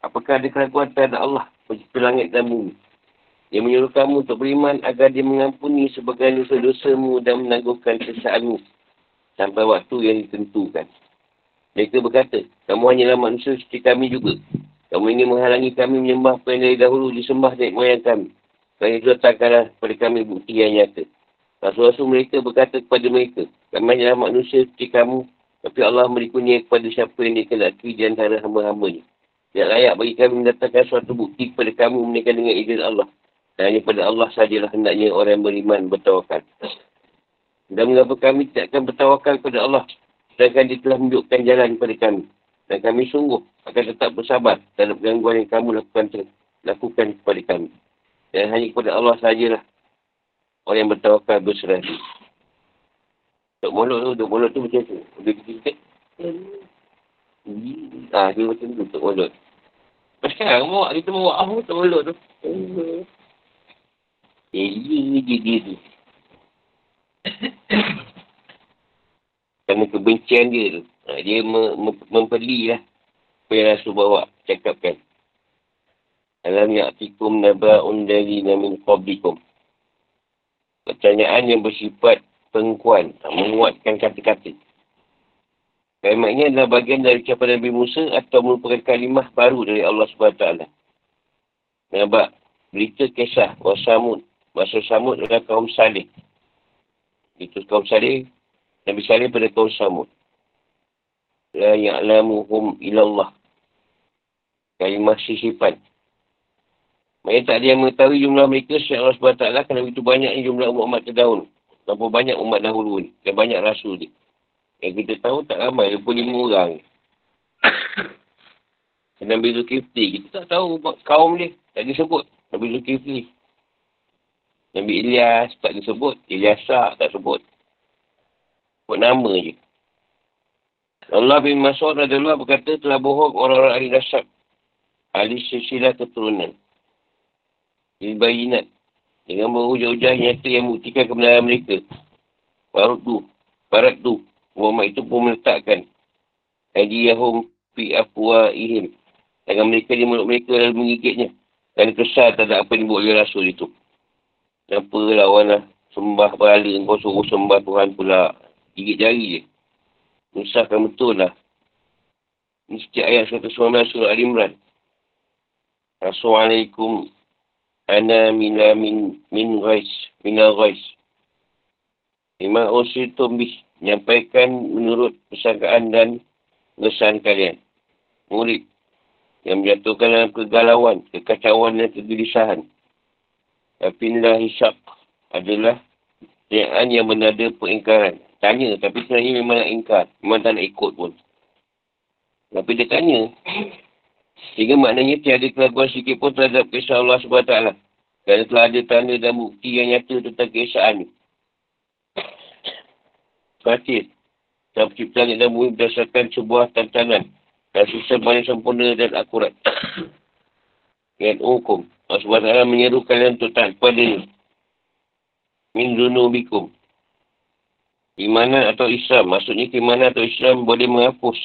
apakah ada keraguan terhadap Allah, pencipta langit dan bumi, yang menyuruh kamu untuk beriman agar dia mengampuni sebagian dosa-dosamu dan menangguhkan siksaanmu sampai waktu yang ditentukan. Mereka berkata, kamu hanyalah manusia seperti kami juga. Kamu ingin menghalangi kami menyembah apa yang dari dahulu disembah nenek moyang kami. Kerana itu datangkanlah kepada kami bukti yang nyata. Rasul-rasul mereka berkata kepada mereka, kami hanyalah manusia seperti kamu. Tapi Allah memberi kurnia kepada siapa yang dikehendaki di antara hamba-hambanya. Tidak layak bagi kami mendatangkan suatu bukti kepada kamu melainkan dengan izin Allah. Dan hanya pada Allah sahajalah hendaknya orang yang beriman bertawakal. Dan mengapa kami tidak akan bertawakal kepada Allah, sedangkan dia telah menunjukkan jalan kepada kami. Dan kami sungguh akan tetap bersabar terhadap gangguan yang kamu lakukan kepada kami. Dan hanya kepada Allah sahajalah orang yang bertawakal berserah diri. Duk mulut tu macam tu. Dia kecil-kecil. Dia macam tu, duk mulut. Sekarang, kita mau buat apa duk mulut tu? Dia. Kerana kebencian dia tu. Dia mempeli lah. Apa yang Rasul bawa, cakapkan. Alam ya'tikum naba'un ladhina min qablikum. Pertanyaan yang bersifat pengkuan, menguatkan kata-kata. Kalimatnya adalah bagian dari ucapan Nabi Musa atau merupakan kalimah baru dari Allah SWT. Nampak? Berita kisah Samud. Masa Samud adalah kaum Saleh. Itu kaum Saleh. Nabi Saleh pada kaum Samud. La ya'lamuhum ilallah. Kalimah sisipan. Maksudnya tak ada yang mengetahui jumlah mereka selain Allah SWT kerana begitu banyaknya jumlah umat terdahulu. Berapa banyak umat dahulu ni. Dan banyak rasul ni. Yang kita tahu tak ramai. 25 orang. Nabi Zulkifli. Kita tak tahu kaum dia. Tak disebut. Nabi Zulkifli. Nabi Ilyas. Tak disebut. Ilyasa tak sebut. Buat nama je. Allah bin Mas'ud radhiyallahu anhu berkata telah bohong orang-orang ahli nasab. Ahli silsilah keturunan. Ilbayinat. Dengan berhujah-hujah nyata yang membuktikan kebenaran mereka. Barat tu. Muhammad itu pun meletakkan. Aidiyahum fi afwaihim. Tangan mereka di mulut mereka lalu menggigitnya. Dan kesal terhadap apa yang dibuat oleh Rasul itu. Kenapa lawanlah sembah berhala. Engkau suruh sembah Tuhan pula. Gigit jari je. Nusahkan betul lah. Ini setiap ayat 119 surah Al-Imran. Assalamualaikum. Ana mina min ghais, minal ghais. Ima usri tumbih, menyampaikan menurut persangkaan dan kesan kalian. Murid yang menjatuhkan dalam kegalauan, kekacauan dan kegelisahan. Tapi inilah hisab adalah kenyataan yang menada pengingkaran. Tanya, tapi sebenarnya memang nak ingkar. Memang tak nak ikut pun. Tapi dia tanya. Sehingga maknanya tiada keraguan sikit pun terhadap kisah Allah SWT. Kerana telah ada tanda dan bukti yang nyata tentang keesaan ni. Fatir. Dan penciptaan dan bumi berdasarkan sebuah tantangan. Dan sistem paling sempurna dan akurat. Yang hukum. Allah SWT menyeru kalian untuk taat kepadanya. Min dunubikum. Imanan atau Islam. Maksudnya keimanan atau Islam boleh menghapus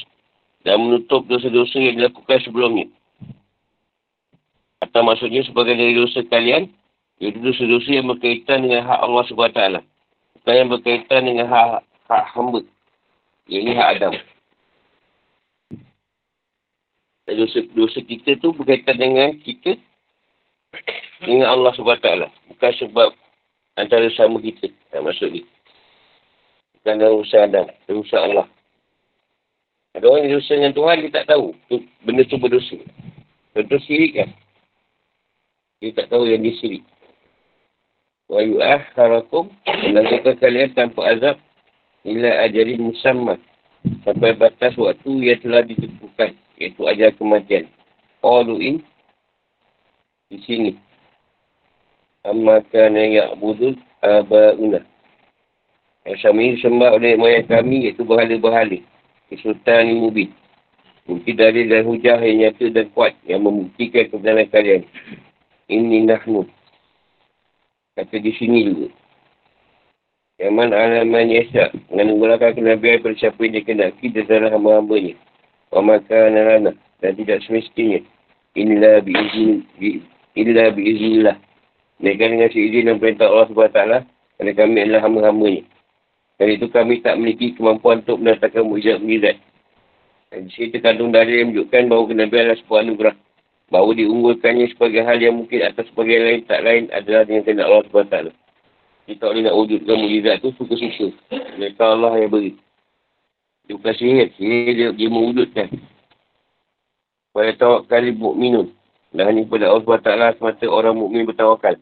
dan menutup dosa-dosa yang dilakukan sebelumnya. Atau maksudnya sebagai dari dosa kalian, iaitu dosa-dosa yang berkaitan dengan hak Allah SWT. Bukan yang berkaitan dengan hak hamba. Iaitu hak Adam. Dan dosa kita tu berkaitan dengan kita dengan Allah SWT. Bukan sebab antara sama kita. Maksudnya. Bukan dalam urusan Adam. Dalam urusan Allah. Ada orang yang dosa dengan Tuhan, dia tak tahu. Benda tu berdosa. Contoh sirik kan. Dia tak tahu yang dia sirik. Wa yu'akharakum. Melakukan kalian tanpa azab. Ila ajali musamman. Sampai batas waktu yang telah ditentukan. Iaitu ajal kematian. Qalu'in. Di sini. Amma kana ya'budul aba'una. Yang sama ini disembah oleh moyang kami iaitu berhala-berhala. Kesultanan yang mubin. Bukti dalil dan hujah yang nyata dan kuat yang membuktikan kebenaran kalian. Inni nahnu. Kata di sini juga. Yaman alaman yasa. Dengan menggunakan kenabian pada siapa yang dikenaki dan darah hamba-hambanya. Wa maka narana. Dan tidak semestinya. Inilah biiznillah. Mereka dengan seizin dan perintah Allah SWT. Kerana kami adalah hamba-hambanya. Dan itu kami tak memiliki kemampuan untuk mendatangkan mukjizat-mukjizat. Dan di sini terkandung dalil yang menunjukkan bahawa kenabian adalah sebuah anugerah. Bahawa diunggulkannya sebagai hal yang mungkin atas sebagai lain tak lain adalah dengan kehendak Allah SWT. Kita tak boleh nak wujudkan mukjizat itu suka-suka. Mereka Allah yang beri. Dia bukan sihir. Dia mewujudkan. Pada tawakkali mu'minun. Dan hanya kepada Allah SWT semata orang mukmin bertawakal.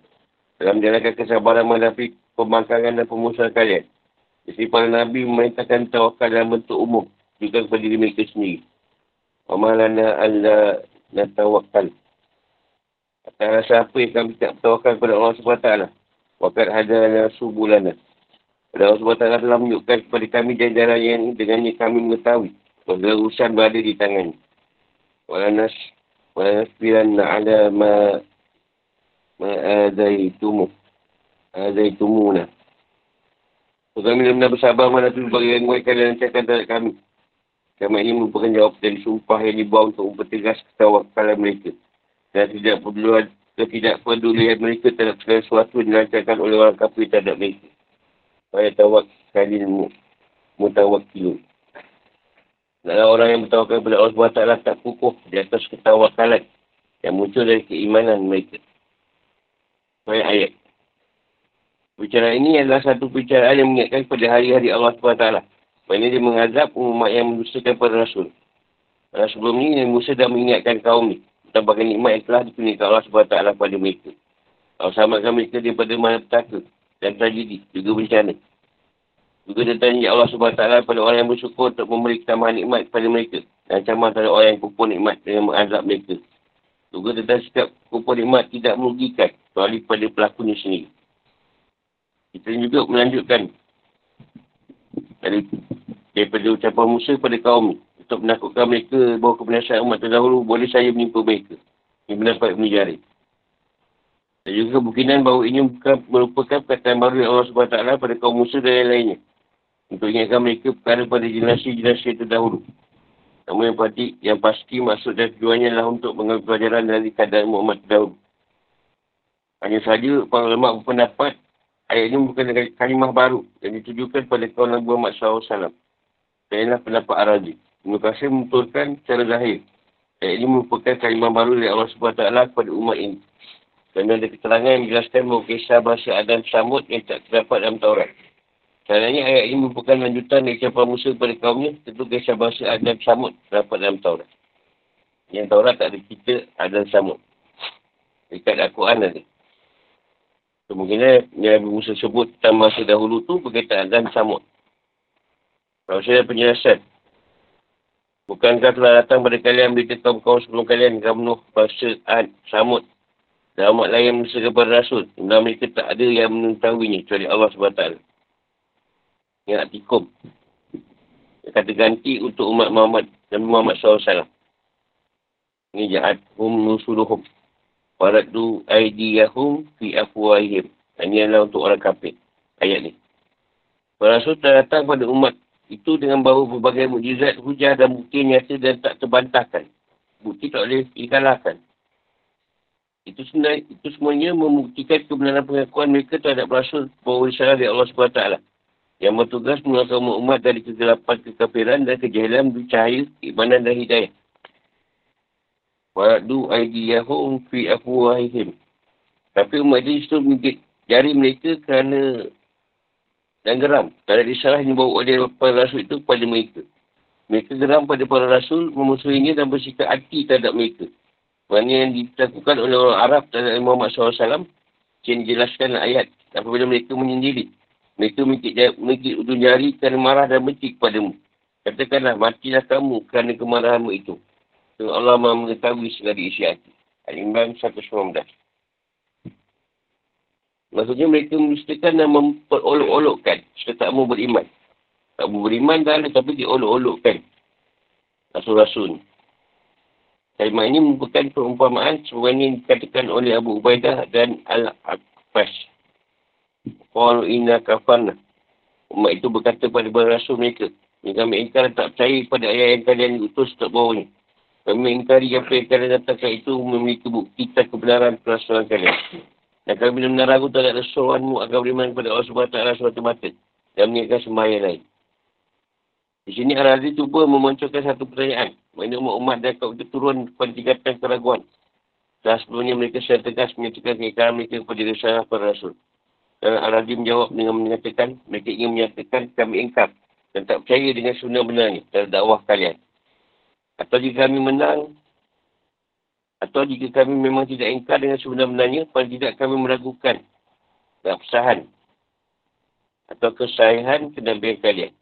Dalam menjalankan kesabaran menghadapi pembangkangan dan pemusuhan kalian. Jadi para Nabi memerintahkan tawakal dalam bentuk umum. Juga kepada diri mereka sendiri. Wa ma'lana alla natawakal. Atas siapa yang kami tak bertawakal kepada Allah SWT. Waqad hadana subulana. Allah SWT telah menunjukkan kepada kami jajaran yang dengannya kami mengetahui. Segala urusan berada di tangannya. Walanasbiranna ala ma'adaitumuna. So, kami benar-benar bersabar mana tu bagi yang mereka dan lancarkan terhadap kami. Kami ini merupakan jawapan dari sumpah yang dibawa untuk mempertegas ketawakalan mereka. Dan tidak pedulian mereka terhadap segala sesuatu yang dilancarkan oleh orang kafir terhadap mereka. Saya tawakalil mutawakilun. Adalah orang yang bertawakal kepada Allah SWT tak kukuh di atas ketawakalan yang muncul dari keimanan mereka. Banyak ayat. Perbicaraan ini adalah satu perbicaraan yang mengingatkan kepada hari-hari Allah SWT. Maksudnya dia mengazab umat yang mendustakan para Rasul. Dan sebelum ini, Nabi Musa dah mengingatkan kaum ni. Tambahkan nikmat yang telah dikurniakan Allah SWT pada mereka. Allah selamatkan mereka daripada malapetaka dan tragedi, juga bencana. Juga ditanya Allah SWT kepada orang yang bersyukur untuk memberi tambahan nikmat kepada mereka. Dan ancaman terhadap orang yang kupur nikmat dengan mengazab mereka. Juga tentang setiap kupur nikmat tidak merugikan kecuali pada pelakunya sendiri. Kita juga melanjutkan daripada ucapan Musa kepada kaum untuk menakutkan mereka bahawa kebinasaan umat terdahulu boleh saya menimpa mereka. Ini pendapat Ibn Jarir. Dan juga kemungkinan bahawa ini bukan merupakan perkataan baru yang Allah SWT pada kaum Musa dan lain-lainnya. Untuk ingatkan mereka perkara pada generasi-generasi terdahulu. Namun yang pasti maksud dan tujuannya adalah untuk mengambil pelajaran dari keadaan umat terdahulu. Hanya sahaja para ulama berpendapat ayat ini bukan kalimah baru yang ditujukan pada kaum Nabi Muhammad SAW. Ialah pendapat Ar-Razi. Ibn Katsir menuturkan secara zahir. Ayat ini merupakan kalimah baru dari Allah SWT kepada umat ini. Dan ada keterangan yang menjelaskan bahawa kisah bahasa Adam Samud yang tak terdapat dalam Taurat. Sebenarnya ayat ini merupakan lanjutan dari ucapan Musa kepada kaumnya tentang kisah bahasa Adam Samud terdapat dalam Taurat. Yang Taurat tak ada cerita Adam Samud. Dekat Al-Quran ada. Kemungkinan yang Nabi Musa sebut tentang masa dahulu tu berkaitan dengan Samud. Kalau saya ada penjelasan. Bukankah telah datang pada kalian berita kaum-kaum sebelum kalian, kaum Nuh, Bangsa, Ad, Samud, dan umat lain yang menyesal kepada Rasul, dan mereka tak ada yang mengetahuinya kecuali Allah SWT. Yang nak tikum. Dia kata ganti untuk umat Muhammad dan Muhammad SAW. Ini jahat hum nusuluhum. Waradu aidiyahum fi afwahihim. Ini adalah untuk orang kafir. Ayat ni. Para Rasul telah datang pada umat itu dengan bawa berbagai mukjizat, hujah dan bukti nyata dan tak terbantahkan. Bukti tak boleh dikalahkan. Itu semuanya membuktikan kebenaran pengakuan mereka terhadap Rasul bahawa risalah dari Allah SWT yang bertugas mengeluarkan umat dari kegelapan, kekafiran dan kejahilan menuju cahaya, imanan dan hidayah. Waradu aidiyahum fi afwahihim. Tapi umat itu justru menggigit jari mereka kerana dan geram kerana disalahnya bawa oleh para rasul itu kepada mereka. Mereka geram pada para rasul, memusuhinya dan bersikap hati terhadap mereka. Mana yang dilakukan oleh orang Arab terhadap Muhammad SAW, Cien jelaskan ayat apabila mereka menyendiri. Mereka mengikit ujung jari kerana marah dan benci kepadamu. Katakanlah, matilah kamu kerana kemarahanmu itu. So, Allah mengetahui segala isi hati. Al-Imran 119. Maksudnya mereka mendustakan dan memperolok-olokkan serta kamu beriman. Kamu beriman tak ada, tapi diolok-olokkan. Rasul-rasul ni. Kalimah ini merupakan perumpamaan sebenarnya yang dikatakan oleh Abu Ubaidah dan Al-Aqfas. Qalu inna kafarna. Umat itu berkata pada para rasul mereka. Kami ingkar tak percaya pada ayat yang kalian diutus tak bawahnya. Kami mengingkari apa yang kalian datangkan itu memiliki bukti tak kebenaran perasaan kalian. Dan kami benar-benar ragu terhadap seruanmu akan beriman kepada Allah SWT semata-mata dan meninggalkan sembahyang lain. Di sini Al-Azhar cuba memunculkan satu pertanyaan. Maksudnya umat-umat dan kaum itu turun kepada tingkatan keraguan. Dan sebelumnya mereka secara tegas menyatakan keingkaran mereka kepada risalah para rasul. Dan Al-Azhar menjawab dengan menyatakan mereka ingin menyatakan kami ingkar dan tak percaya dengan sunnah benarnya dalam dakwah kalian. Atau jika kami menang, atau jika kami memang tidak ingkar dengan sebenar-benarnya, paling tidak kami meragukan keabsahan atau kesahihan kenabian kalian.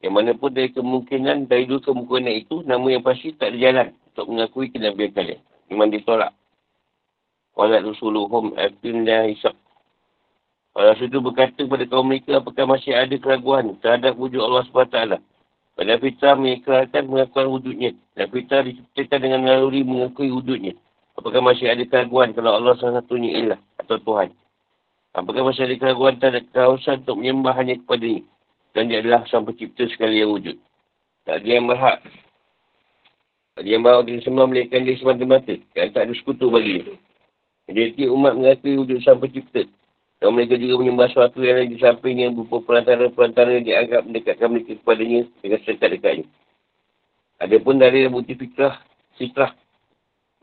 Yang mana pun dari kemungkinan, dari dua kemungkinan itu, nama yang pasti tak ada jalan untuk mengakui kenabian kalian. Memang ditolak. Walat rusuluhum abdillah isyak. Rasul itu berkata kepada kaum mereka, apakah masih ada keraguan terhadap wujud Allah SWT? Pada fitrah mengikrarkan mengakuan wujudnya. Dan fitrah diciptakan dengan naluri mengakui wujudnya. Apakah masih ada keraguan kalau Allah salah satunya ilah atau Tuhan? Apakah masih ada keraguan terhadap kehausan untuk menyembah hanya kepadanya? Dan dia adalah sang pencipta sekali yang wujud. Tak ada yang berhak. Tak ada yang berhak untuk disembah melainkan dia semata-mata. Dan tak ada sekutu bagi dia. Jadi umat mengakui wujud sang pencipta. Dan mereka juga menyembah sesuatu yang ada di sampingnya berupa perantara-perantara yang dianggap mendekatkan mereka kepadanya dengan sedekat-dekatnya. Adapun dari bukti fitrah.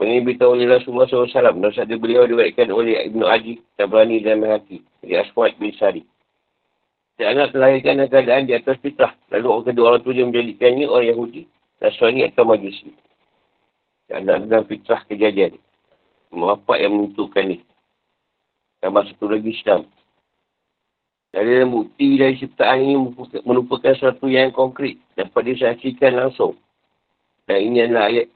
Mengenai beritahu oleh Rasulullah SAW. Dan saat beliau diwakilkan oleh Ibn Ajib, Tabrani dan Mahaki. Dari Aswad bin Sari. Seanak terlahirkan dalam keadaan di atas fitrah. Lalu kedua orang tuanya menjadikannya orang Yahudi, Nasrani atau Majusi. Seanak dengan fitrah kejadian. Merapak yang menentukan ini. Tambah satu lagi Islam. Dari bukti dari ciptaan ini merupakan sesuatu yang konkret. Dapat disaksikan langsung. Dan ini adalah ayat.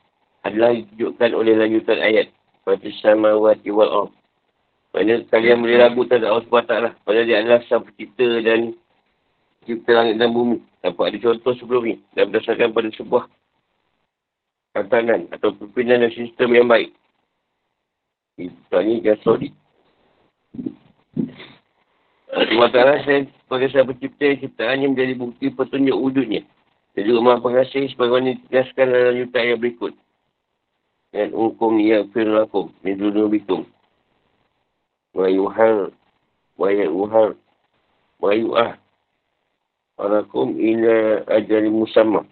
Adalah ditunjukkan oleh lanjutan ayat. Fati samawati wal-ard. Maksudnya kalian boleh ragu terhadap Allah SWT lah. Padahal dia adalah sang pencipta dan cipta langit dan bumi. Dapat ada contoh sebelum ini. Dan berdasarkan pada sebuah tantangan atau pimpinan dan sistem yang baik. Ini yang solid. Sebab taklah saya sebagai sahabat cipta, ciptaannya menjadi bukti petunjuk wujudnya. Dia juga maha pengasih sebagaimana ditegaskan dalam lanjutan yang berikut. Dan hukum ya'fir lakum mizunubikum wa yuhar wa yu'ah walakum ila ajali musamma.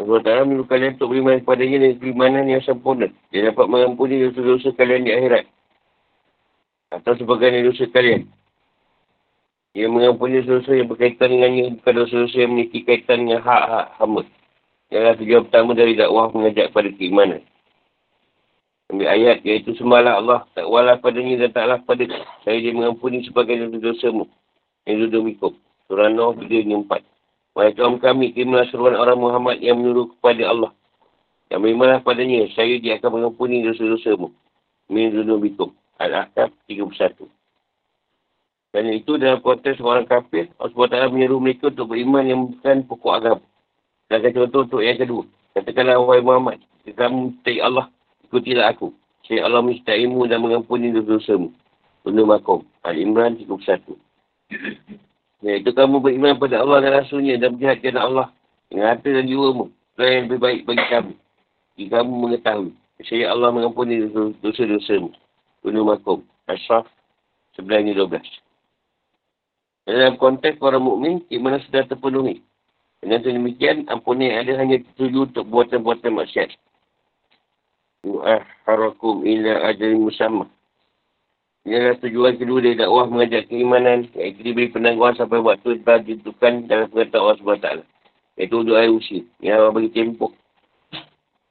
Allah Ta'ala menyuruh kalian untuk beriman kepadanya dengan keimanan yang sempurna. Dia dapat mengampuni dosa-dosa kalian di akhirat atau sebagai dosa kalian. Ia mengampuni dosa yang berkaitan dengannya, bukan dosa-dosa yang memiliki kaitan dengan hak-hak hamba. Ialah tujuan pertama dari dakwah mengajak pada keimanan. Ambil ayat, iaitu sembahlah Allah, takwalah padanya dan taklah pada saya dia mengampuni sebagai dosa-dosamu. Yang duduk mikum. Surah Nuh 3-4. Wahai kaum kami, terimalah seruan orang Muhammad yang menyuruh kepada Allah. Yang berimanlah padanya, saya dia akan mengampuni dosa-dosamu. Min dunubikum. Al-Ahqaf 31. Kerana itu dalam konteks orang kafir, Allah SWT menyuruh mereka untuk beriman yang bukan pokok agama. Dan contoh untuk yang kedua. Katakanlah, wahai Muhammad, kamu mencintai Allah, ikutilah aku. Saya Allah mencintaimu dan mengampuni dosa-dosamu. Undum Akum. Al-Imran 31. Iaitu kamu beriman pada Allah dan Rasulnya dan berjihad kepada Allah. Dengan harta dan jiwamu. Itulah yang lebih baik bagi kamu. Jika kamu mengetahui, saya Allah mengampuni dosa-dosamu. Undum Akum. Ashraf 9-12. Dalam konteks para mukmin, iman sudah terpenuhi. Dengan demikian, ampunan yang ada hanya tertuju untuk buatan-buatan maksiat. Nu'ahharakum ila ajalin musamma. Ini adalah tujuan kedua dari dakwah mengajak keimanan, iaitu diberi penangguhan sampai waktu telah ditentukan dalam pengetahuan Allah SWT. Iaitu duduk air usia. Ini Allah bagi tempoh.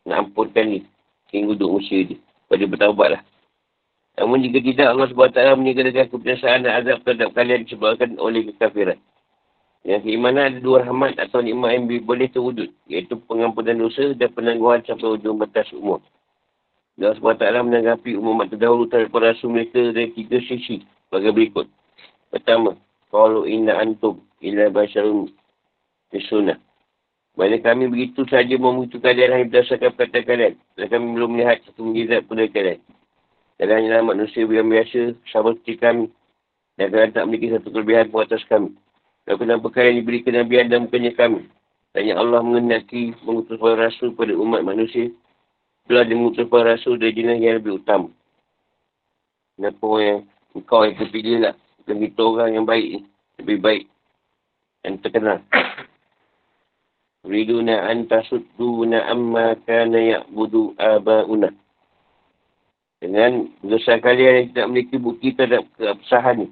Nak ampunkan ni. Sehingga duduk usia dia. Pada bertaubatlah. Namun jika tidak, Allah SWT menyegerakan kebiasaan dan azab terhadap kalian disebabkan oleh kekafiran. Yang keimanan ada dua rahmat atau nikmat yang boleh terwujud, iaitu pengampunan dosa dan penangguhan sampai hujung batas umur. Allah SWT menanggapi umat terdahulu terhadap rasul mereka dari tiga sisi sebagai berikut. Pertama, qalu inna antum illa basyarun misluna. Bila kami begitu saja memuji kalian hanya berdasarkan perkataan kalian, dan kami belum melihat satu mukjizat pun dari kalian. Dan hanyalah manusia yang biasa sama seperti kami, dan kalian tak memiliki satu kelebihan pun atas kami. Dan kenapa kalian diberi kenabian dan bukannya kami? Dan yang Allah mengendaki mengutus para rasul pada umat manusia, telah mengutus para rasul dari jenis yang lebih utama. Kenapa orang yang engkau yang terpilih lah? Bukan kita orang yang baik ni. Lebih baik. Dan terkenal. Riduna antasudduna amma kana ya'budu aba'una. Dengan dosa kalian yang tidak memiliki bukti terhadap keabsahan ni.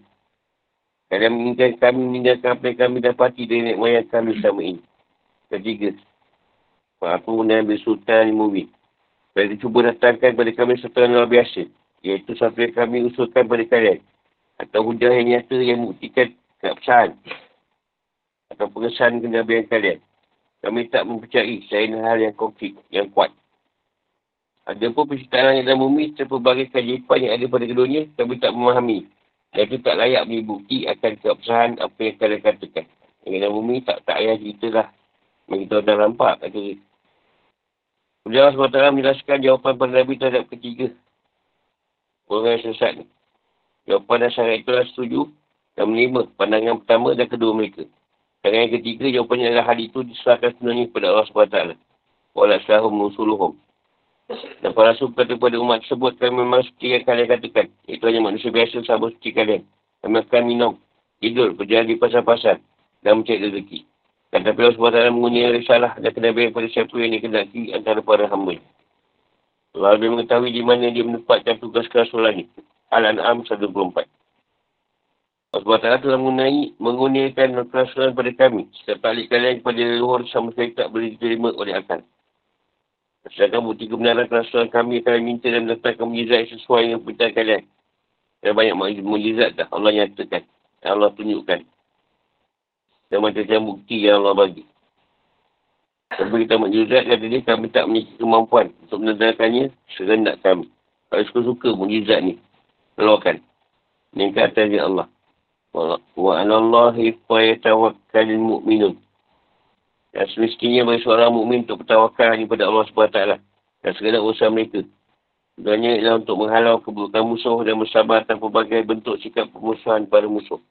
Kalian menginginkan kami meninggalkan apa yang kami dapati dari nenek moyang kami selama ini. Ketiga, aku mengambil sultan mubi. Mereka cuba datangkan kepada kami serta yang luar biasa, iaitu sesuatu yang kami usulkan kepada kalian, atau hujah yang nyata yang membuktikan keabsahan atau pengesahan kenabian kalian. Kami tak mempercayai selain hal yang konkret, yang kuat. Ada pun penciptaan yang dalam bumi serta pelbagai keajaiban yang ada pada keduanya, kami tak memahami. Dan itu tak layak beri bukti akan keabsahan apa yang kalian katakan. Yang dalam bumi tak payah cerita lah. Mereka dah nampak kat diri. Kemudian Allah SWT menjelaskan jawapan pada Nabi terhadap ketiga orang yang sesat ni. Jawapan dan syarat itulah setuju dan menerima pandangan pertama dan kedua mereka. Dan yang ketiga, jawapannya adalah hal itu diserahkan sebenarnya kepada Allah SWT. Wala syahum musuluhum. Dan para rasul berkata kepada umat tersebut, kami memang seperti yang kalian katakan. Itu hanya manusia biasa sama seperti kalian. Kami akan minum, tidur, berjalan di pasar-pasar dan mencari rezeki. Dan tapi Allah SWT menggunakan risalah dan kenabian kepada siapa yang dikehendaki antara para hamba-Nya. Allah lebih mengetahui di mana dia menempatkan tugas kerasulannya. Al-An'am 124. Allah SWT telah menggunakan kerasulan pada kami. Setiap balik kalian kepada leluhur sama sekali tak boleh diterima oleh akal. Sedangkan bukti kebenaran kerasulan kami akan minta dan mendatangkan mujizat sesuai dengan perintah kalian. Dan banyak mujizat dah Allah nyatakan. Allah tunjukkan. Dan macam bukti yang Allah bagi. Sebab kita mujizat, kata dia, kami tak memiliki kemampuan untuk mendatangkannya serendak kami. Kalau suka-suka mujizat ni, keluarkan. Ini kata dia Allah. Wa anallahi fayatawakkalul mu'minun. Dan semestinya bagi seorang mukmin untuk bertawakal hanya pada Allah SWT dan segala urusan mereka. Tujuannya ialah untuk menghalau keburukan musuh dan bersabar atas pelbagai bentuk sikap pemusuhan pada musuh.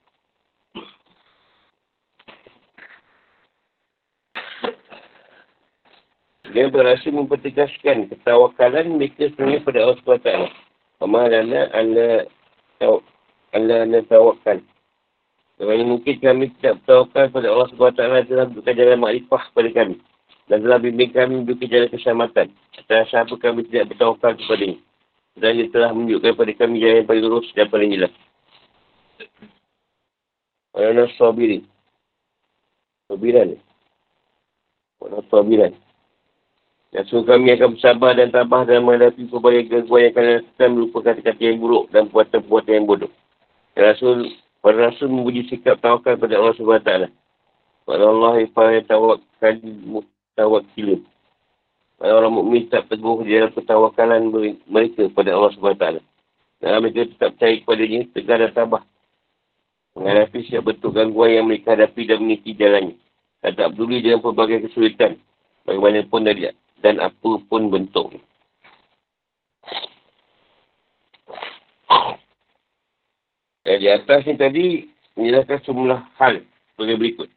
Dia berhasil mempertegaskan ketawakalan mereka sebenarnya pada Allah SWT. Amalana ala tawakal. Sebabnya mungkin kami tidak bertawakal kepada Allah SWT telah buka jalan makrifah kepada kami. Dan telah bimbing kami buka jalan keselamatan. Atas siapa kami tidak bertawakal kepada ini. Dan dia telah menunjukkan kepada kami jalan yang paling lurus dan paling jelas. Walana sabiri. Sabiran. Walana sabiran. Dan semua kami akan bersabar dan tabah dalam menghadapi pelbagai gangguan yang kalian lakukan berupa kata-kata yang buruk dan perbuatan-perbuatan yang bodoh. Dan Rasul memuji sikap tawakal kepada Allah SWT. Walallahi fayatawakkil. Kalau orang mukmin tak teguh di dalam ketawakalan mereka kepada Allah SWT, dan mereka tetap percaya kepadanya, tegar dan tabah menghadapi setiap bentuk gangguan yang mereka hadapi dan meniti jalannya, dan tak peduli dengan pelbagai kesulitan bagaimanapun dan apa pun bentuknya. Dan di atas ni tadi menjelaskan sejumlah hal sebagai berikut.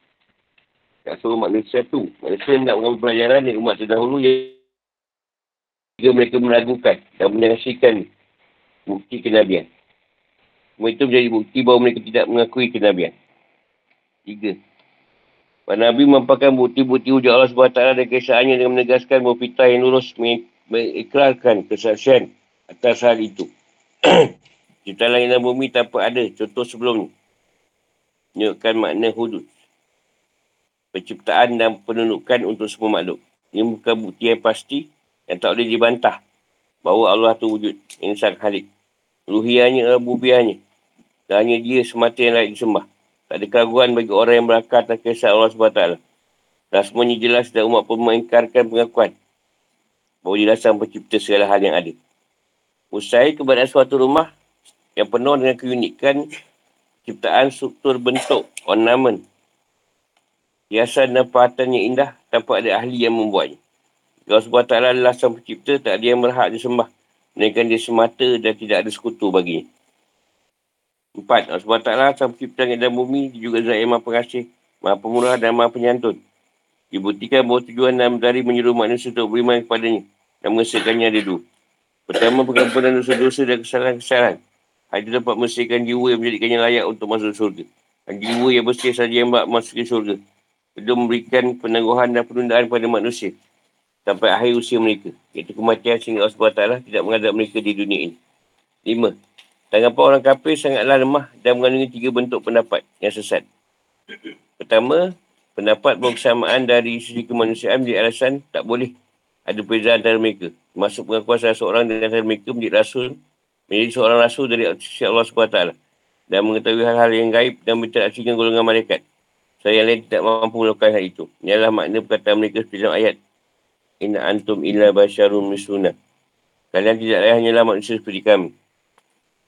Tak suruh manusia tu. Manusia nak mengambil pelajaran dari umat terdahulu yang jika mereka meragukan dan menyaksikan bukti kenabian. Semua itu menjadi bukti bahawa mereka tidak mengakui kenabian. 3. Para Nabi merupakan bukti-bukti wujud Allah SWT dan keesaannya dengan menegaskan bahawa pita yang lurus mengikrarkan kesaksian atas hal itu. Ciptaan langit dan bumi tanpa ada contoh sebelumnya. Menunjukkan makna hudud, penciptaan dan penundukan untuk semua makhluk. Ini bukan bukti yang pasti yang tak boleh dibantah bahawa Allah tu wujud, insan khalik. Uluhiyahnya, rububiyahnya. Dan hanya dia semata yang layak disembah. Tak ada keraguan bagi orang yang berakal tak kisah Allah SWT. Dan semuanya jelas dan umat pun mengingkarkan pengakuan bahawa jelas sang pencipta segala hal yang ada. Usai keberadaan suatu rumah yang penuh dengan keunikan ciptaan, struktur, bentuk, ornamen, hiasan dan perhatian yang indah tanpa ada ahli yang membuatnya. Allah SWT adalah sang pencipta, tak ada yang berhak disembah, melainkan dia semata dan tidak ada sekutu baginya. 4. Allah SWT sang pencipta dan bumi, dia juga zat yang maha pengasih, maha pemurah dan maha penyantun. Dibuktikan bahawa tujuan dan dari menyuruh manusia untuk beriman kepadanya dan mengesahkannya ada dua. Pertama, pengampunan dosa-dosa dan kesalahan-kesalahan. Hal itu dapat membersihkan jiwa yang menjadikannya layak untuk masuk surga. Dan jiwa yang bersih saja yang masuk ke surga. Dia memberikan penangguhan dan penundaan pada manusia sampai akhir usia mereka, iaitu kematian, sehingga Allah SWT tidak mengadap mereka di dunia ini. 5. Tanggapan orang kafir sangatlah lemah dan mengandungi 3 bentuk pendapat yang sesat. Pertama, pendapat bersamaan dari segi kemanusiaan menjadi alasan tak boleh ada perbezaan antara mereka. Masuk pengakuan salah seorang dari antara mereka menjadi seorang rasul dari sisi Allah SWT dan mengetahui hal-hal yang gaib dan berinteraksi dengan golongan malaikat. Saya lain tidak mampu melakukan hal itu. Inilah makna perkataan mereka seperti dalam ayat. Inna antum illa basyarun misluna. Kalian tidaklah hanyalah manusia seperti kami.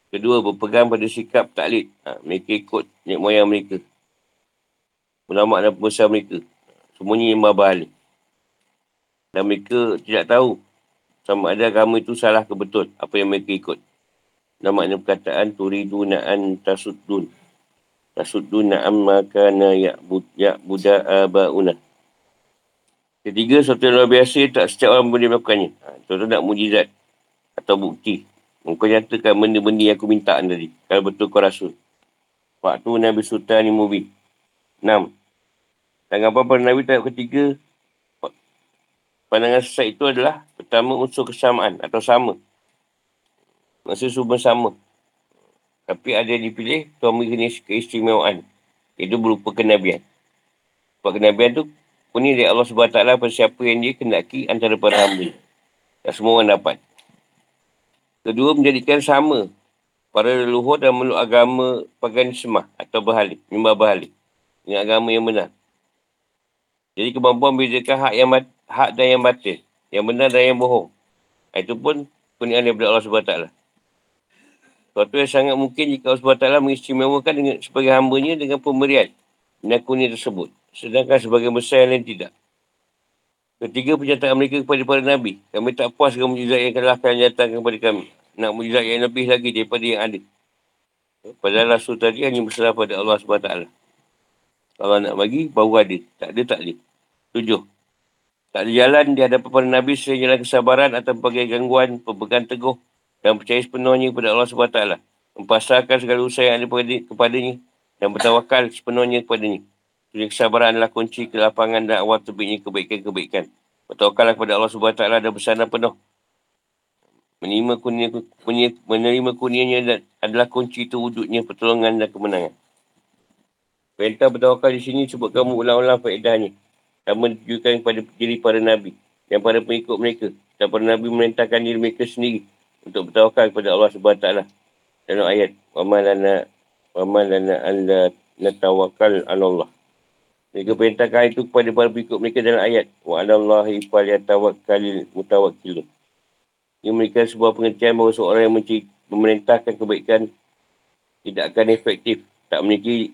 Kedua, berpegang pada sikap taklid. Mereka ikut nenek moyang mereka, ulama dan pengusaha mereka. Semuanya yang berbahala. Dan mereka tidak tahu sama ada agama itu salah ke betul apa yang mereka ikut. Dan makna perkataan turiduna an tasuddun. Tasuduna amma kana ya'budu aba'una. Ketiga, sesuatu yang luar biasa tak setiap orang boleh melakukannya. Contoh nak mujizat atau bukti. Engkau nyatakan benda-benda yang aku minta tadi, kalau betul kau rasul. Waktu Nabi Sultan Mubi. 6. Tanggapan para Nabi tahap ketiga, pandangan sesat itu adalah pertama, unsur kesamaan atau sama. Maksud sumber sama. Tapi ada yang dipilih, Tuhan beri keistimewaan. Itu berupa kenabian. Sebab kenabian tu, punya dari Allah SWT pada siapa yang dia kendaki antara para hamba. Tak semua orang dapat. Kedua, menjadikan sama para leluhur dan meluk agama paganisme atau berhala, menyembah berhala, dengan agama yang benar. Jadi kemampuan membezakan hak dan yang batil, yang benar dan yang bohong. Itu pun kurniaan daripada Allah SWT. Suatu yang sangat mungkin jika Allah SWT mengistimewakan sebagai hambanya dengan pemberian menakuni tersebut. Sedangkan sebagian besar yang lain tidak. Ketiga, penyataan mereka kepada para Nabi. Kami tak puas dengan mujizat yang telah kalian datangkan kepada kami. Nak mujizat yang lebih lagi daripada yang ada. Padahal Rasul tadi hanya berserah pada Allah SWT. Kalau nak bagi, baru ada. Tak ada, tak ada. 7. Tak ada jalan di hadapan para Nabi selain jalan kesabaran atau pelbagai gangguan, pemegang teguh dan percaya sepenuhnya kepada Allah SWT. Mempasrahkan segala usaha yang ada kepadanya dan bertawakal sepenuhnya kepadanya. Jadi kesabaran adalah kunci kelapangan dan awal terbitnya kebaikan-kebaikan. Bertawakallah kepada Allah SWT dan bersandar penuh. Menerima kurnianya adalah kunci terwujudnya pertolongan dan kemenangan. Perintah bertawakal di sini sebutkan ulang-ulang faedahnya dan menunjukkan kepada diri para Nabi dan para pengikut mereka. Dan para Nabi merintahkan diri mereka sendiri untuk bertawakal kepada Allah SWT. Dalam ayat, وَمَا لَنَا أَلَّا نَتَوَكَلْ عَلَى اللَّهِ. Mereka perintahkan itu kepada para berikut mereka dalam ayat. Wa alallahi falyatawakkalil mutawakkilun. Ia memberikan sebuah pengertian bahawa seorang yang memerintahkan kebaikan tidak akan efektif, tak memiliki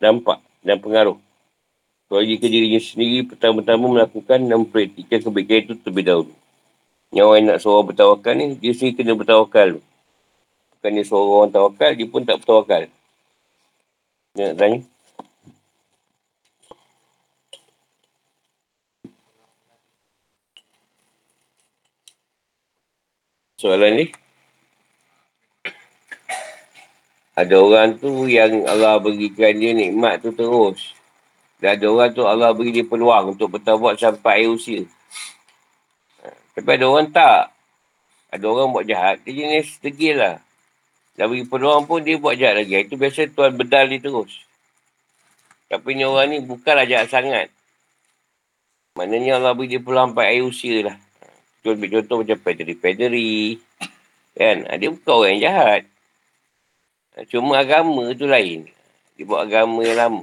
dampak dan pengaruh. Kalau jika dirinya sendiri pertama-tama melakukan dan mempraktikkan kebaikan itu terlebih dahulu. Yang orang nak seorang bertawakal ni, dia sendiri kena bertawakal. Bukannya seorang orang tawakal, dia pun tak bertawakal. Dia nak tanya? Soalan ni, ada orang tu yang Allah berikan dia nikmat tu terus. Dan ada orang tu Allah beri dia peluang untuk bertawak sampai akhir usia. Tapi ada orang tak. Ada orang buat jahat, dia jenis degil lah. Dah beri peluang pun dia buat jahat lagi. Itu biasa Tuhan bedal dia terus. Tapi ni orang ni bukanlah jahat sangat. Maknanya Allah beri dia peluang sampai akhir usia lah. Contoh macam pederi-pederi. Kan? Dia bukan orang yang jahat. Cuma agama tu lain. Dia buat agama yang lama.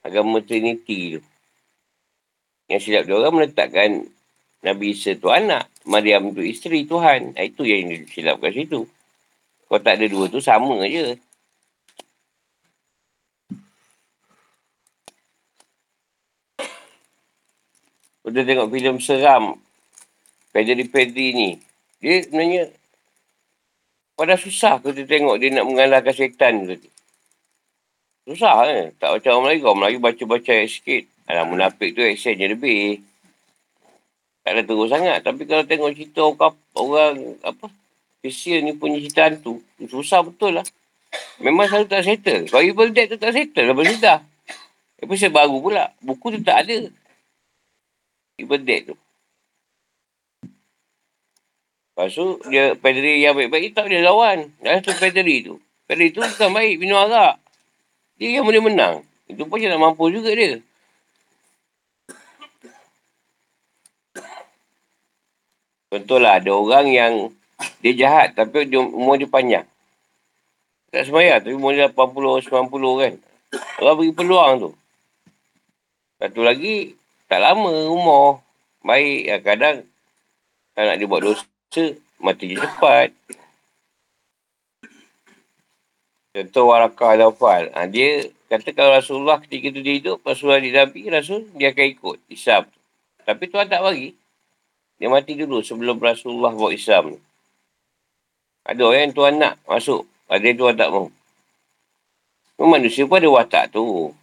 Agama Trinity tu. Yang silap dia orang meletakkan Nabi Isa tu anak. Maryam tu isteri Tuhan. Itu yang silap kat situ. Kalau tak ada dua tu sama je. Udah tengok filem seram. Pederi-pederi ni. Dia sebenarnya pada susah kita tengok dia nak mengalahkan syaitan tu. Susah kan? Tak macam orang Melayu. Orang Melayu baca-baca sikit. Alah munafik tu aksen je lebih. Tak ada teruk sangat. Tapi kalau tengok cerita orang apa Kristian ni punya cerita hantu. Susah betul lah. Memang selalu tak settle. Kalau Evil Dead tu tak settle. Lepas sudah. Episode baru pula. Buku tu tak ada. Evil Dead tu. Lepas tu, dia pederi yang baik-baik tak dia lawan. Dan tu pederi tu. Pederi tu bukan baik, minum arak. Dia yang boleh menang. Itu pun dia nak mampu juga dia. Contohlah, ada orang yang dia jahat tapi dia, umur dia panjang. Tak semaya, tapi umur dia 80, 90 kan. Orang beri peluang tu. Satu lagi, tak lama umur. Baik, kadang anak dia buat dosa. Mati je cepat. Contoh Warakah Al-Awfal. Dia kata kalau Rasulullah ketika itu dia hidup, Rasulullah di Nabi, Rasul dia akan ikut Islam. Tapi Tuhan tak bagi. Dia mati dulu sebelum Rasulullah buat Islam. Ada orang yang Tuhan nak masuk. Ada yang Tuhan tak mahu. Manusia pun ada watak tu.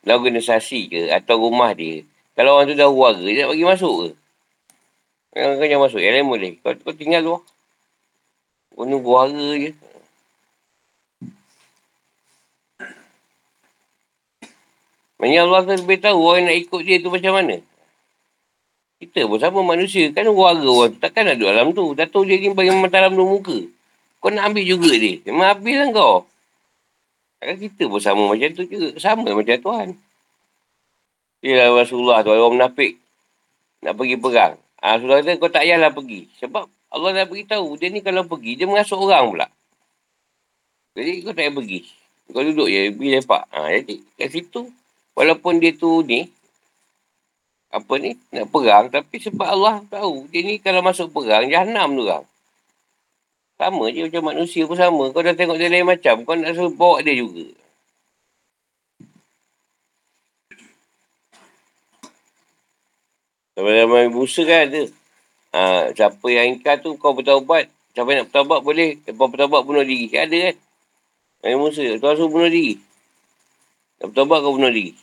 Dalam organisasi ke atau rumah dia. Kalau orang tu dah huara, dia nak bagi masuk ke? Kau jangan masuk. Yang lain boleh. Kau tinggal luar. Kau nunggu hara je. Maksudnya Allah kan lebih tahu orang nak ikut dia tu macam mana. Kita pun sama manusia. Kan hara orang tu takkan nak duduk dalam tu. Dah tahu dia ni bagi mataram dua muka. Kau nak ambil juga dia. Memang habis lah kau. Kan kita pun sama macam tu juga. Sama macam Tuhan. Dia lah Rasulullah tu. Orang munafik. Nak pergi perang. Rasulullah kata kau tak payahlah pergi. Sebab Allah dah beritahu dia ni kalau pergi dia mengasut orang pula. Jadi kau tak payah pergi. Kau duduk je pergi lepak. Jadi kat situ walaupun dia tu ni apa ni nak perang tapi sebab Allah tahu dia ni kalau masuk perang jahanam tu orang. Sama je macam manusia pun sama. Kau dah tengok dia lain macam kau nak suruh bawa dia juga. Dalam busa kan ada. Siapa yang ingkar tu kau bertaubat. Siapa yang nak bertaubat boleh. Lepas bertaubat bunuh diri. Ada kan. Dalam busa. Tuan suruh bunuh diri. Nak bertaubat kau bunuh diri.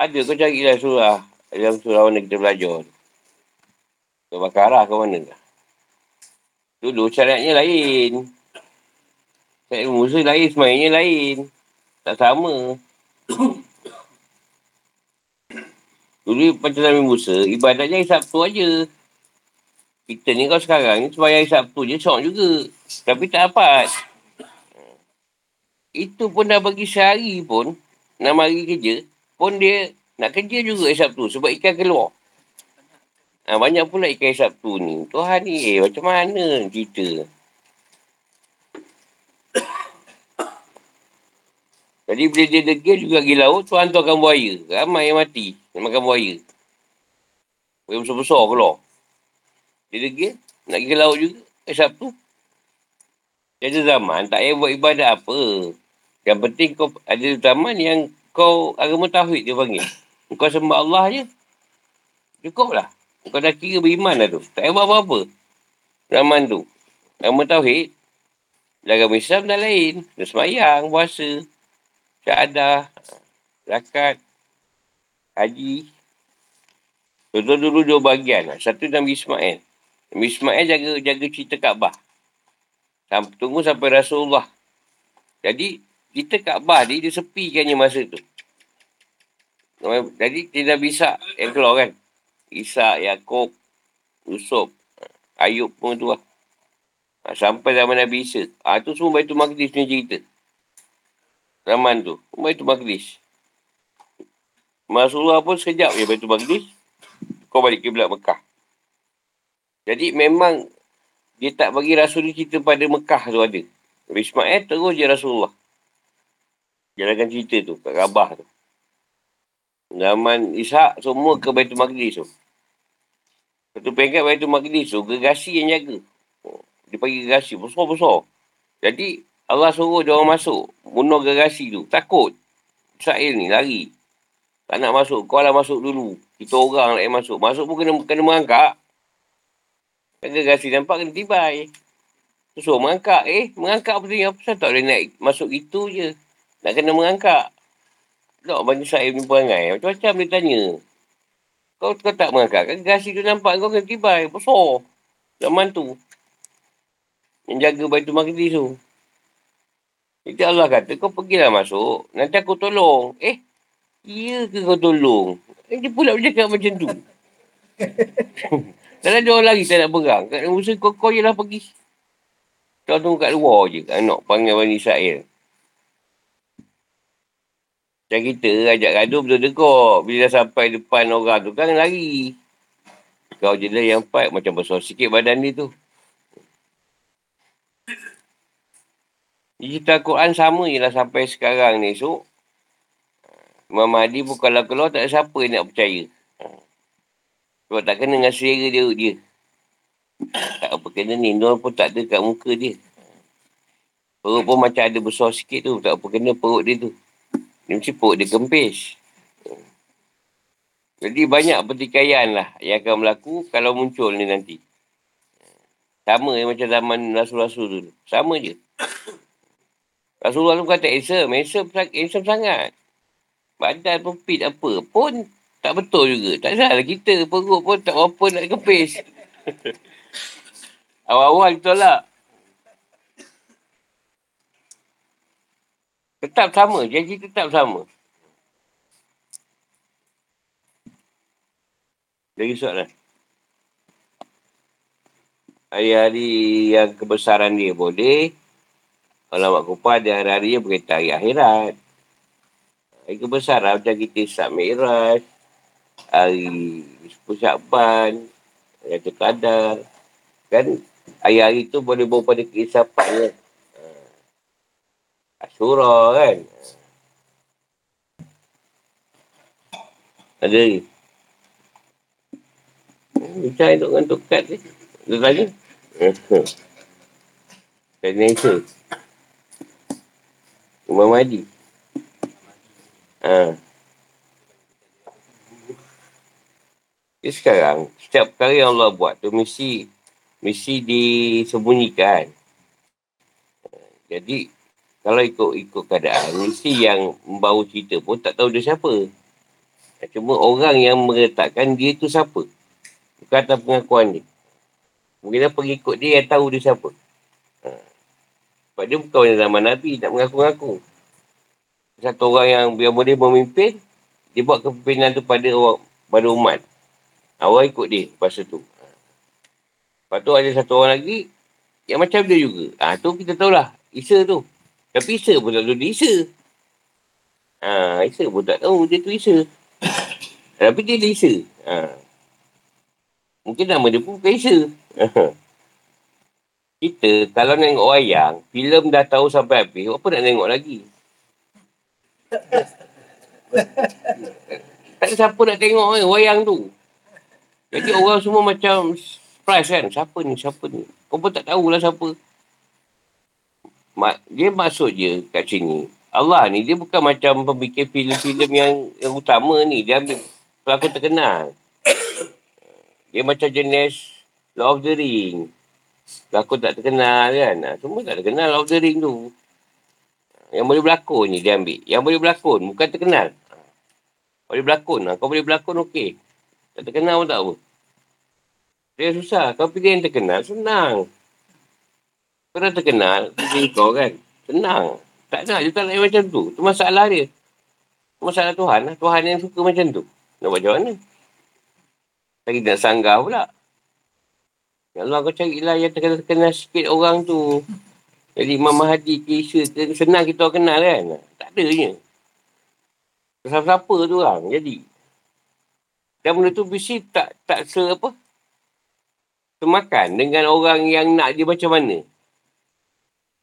Ada kau carilah surah. Dalam surah mana kita belajar. Kau Bakarah ke mana. Dulu syaratnya lain. Syarat busa lain. Semayanya lain. Tak sama. Dulu macam Nabi Musa, ibadatnya hari Sabtu aja. Kita ni kau sekarang ni sembahyang hari Sabtu je, syok juga. Tapi tak dapat. Itu pun dah bagi sehari pun, 6 hari kerja, pun dia nak kerja juga hari Sabtu sebab ikan keluar. Banyak pula ikan hari Sabtu ni. Tuhan ni, macam mana cerita? Jadi bila dia degil juga pergi laut, Tuhan tu akan buaya. Ramai yang mati, yang makan buaya. Buaya besar-besar keluar. Dia degil, nak pergi ke laut juga. Sabtu. Jadi zaman tak payah buat ibadat apa. Yang penting kau ada zaman yang kau agama tauhid dia panggil. Kau sembah Allah je. Cukup lah. Kau dah kira beriman lah tu. Tak payah buat apa-apa. Zaman tu. Agama tauhid. Agama Islam dah lain. Dia semayang, puasa, syahadah, zakat, haji. Contoh dulu dua bahagian lah. Satu Nabi Ismail. Nabi Ismail jaga cerita Kaabah. Tunggu sampai Rasulullah. Jadi, cerita Kaabah ni, dia sepikannya masa tu. Jadi, dia Nabi Ishak yang keluar kan. Ishak, Yaakob, Yusuf, Ayub pun tu lah. Sampai zaman Nabi Isa. Itu semua Baitul Maqdis punya cerita. Zaman tu. Baitul Maqdis. Rasulullah pun sekejap je Baitul Maqdis. Kau balik kiblat Mekah. Jadi, memang dia tak bagi Rasul ni cerita pada Mekah tu ada. Nabi Ismail terus je Rasulullah. Jalankan cerita tu kat Kaabah tu. Zaman Ishak semua ke Baitul Maqdis tu. Satu pengkat Baitul Maqdis tu, gergasi yang jaga. Dia panggil gergasi, besar-besar. Jadi Allah suruh dia orang masuk. Bunuh gergasi tu. Takut. Israel ni lari. Tak nak masuk. Kau lah masuk dulu. Kita orang lah yang masuk. Masuk pun kena merangkak. Gergasi nampak kena tibai. So merangkak. Merangkak apa ni? Apa sahaja tak boleh naik masuk itu je. Nak kena merangkak. Tak banyak Israel ni perangai. Macam-macam dia tanya. Kau tak merangkak. Gergasi tu nampak kau kena tibai. Besar. Zaman tu. Yang jaga Baitul Maqdis tu. Jadi Allah kata kau pergilah masuk. Nanti aku tolong. Iya ke kau tolong? Dia pula bercakap macam tu. Dalam dia orang lari tak nak berang. Kat Musa kau je lah pergi. Kau tunggu kat luar je. Anak panggil Bani Israel. Macam kita ajak gaduh betul dekor. Bila dah sampai depan orang tu kan lari. Kau je lah yang fight. Macam besar sikit badan dia tu. Cerita Al-Quran sama je lah sampai sekarang ni. So, Imam Mahdi pun kalau keluar tak ada siapa yang nak percaya. Sebab tak kena dengan selera dia. Tak apa kena ni. Nol pun tak ada kat muka dia. Perut pun macam ada besar sikit tu. Tak apa kena perut dia tu. Dia mesti perut dia kempis. Jadi banyak pertikaian lah yang akan berlaku kalau muncul ni nanti. Sama je macam zaman Rasul-Rasul dulu. Sama je. Rasulullah tu kata handsome. Handsome sangat. Badan pun fit apa pun. Tak betul juga. Tak salah kita. Perut pun tak apa nak kepis. Awal-awal ditolak. Tetap sama. Janji tetap sama. Lagi soalan. Hari-hari yang kebesaran dia boleh. Ulama Kupah ada hari-hari yang berkaitan hari akhirat. Hari kebesaran macam kita Isra Mikraj. Hari Syakban, hari Atul Qadar. Kan hari-hari tu boleh bawa pada keisafatnya. Asyura kan. Ada lagi. Bicara duk dengan tukat ni. Dia tanya. Ternyata. Imam Mahdi. Haa. Jadi sekarang, setiap perkara yang Allah buat tu mesti disembunyikan. Jadi, kalau ikut keadaan, mesti yang membawa cerita pun tak tahu dia siapa. Cuma orang yang meletakkan dia tu siapa. Bukan atas pengakuan dia. Mungkin pengikut dia yang tahu dia siapa. Sebab dia bukan orang zaman Nabi, tak mengaku-ngaku. Satu orang yang boleh memimpin, dia buat kepimpinan tu pada umat. Awal ikut dia pasal tu. Lepas tu ada satu orang lagi yang macam dia juga. Tu kita tahulah. Isa tu. Tapi Isa pun tak tahu dia Isa. Isa pun tak tahu dia tu Isa. Tapi dia Isa. Mungkin nama dia pun bukan Isa. Kita kalau tengok wayang, filem dah tahu sampai habis. Apa nak tengok lagi? Tak ada siapa nak tengok kan wayang tu. Jadi orang semua macam surprise kan. Siapa ni? Kau pun tak tahulah siapa. Dia maksud je kat sini. Allah ni dia bukan macam pemikir filem-filem yang utama ni. Dia ambil pelakon terkenal. Dia macam jenis Lord of the Ring. Pelakon tak terkenal kan. Semua tak terkenal Lord of the Ring tu. Yang boleh berlakon ni dia ambil. Yang boleh berlakon. Bukan terkenal. Boleh berlakon. Kau boleh berlakon okey. Tak terkenal pun tak apa. Dia susah. Kau pilih yang terkenal, senang. Kau dah terkenal, pilih kau kan. Senang. Tak nak, dia tak nak macam tu. Itu masalah dia. Masalah Tuhan lah. Tuhan yang suka macam tu. Nak buat macam mana? Lagi nak sanggah pula. Ya Allah, kau carilah yang terkenal sikit orang tu. Jadi Imam Mahdi, kisah, senang kita kenal kan. Tak ada je. Siapa-siapa tu orang. Jadi. Dan benda tu mesti tak semakan dengan orang yang nak dia macam mana.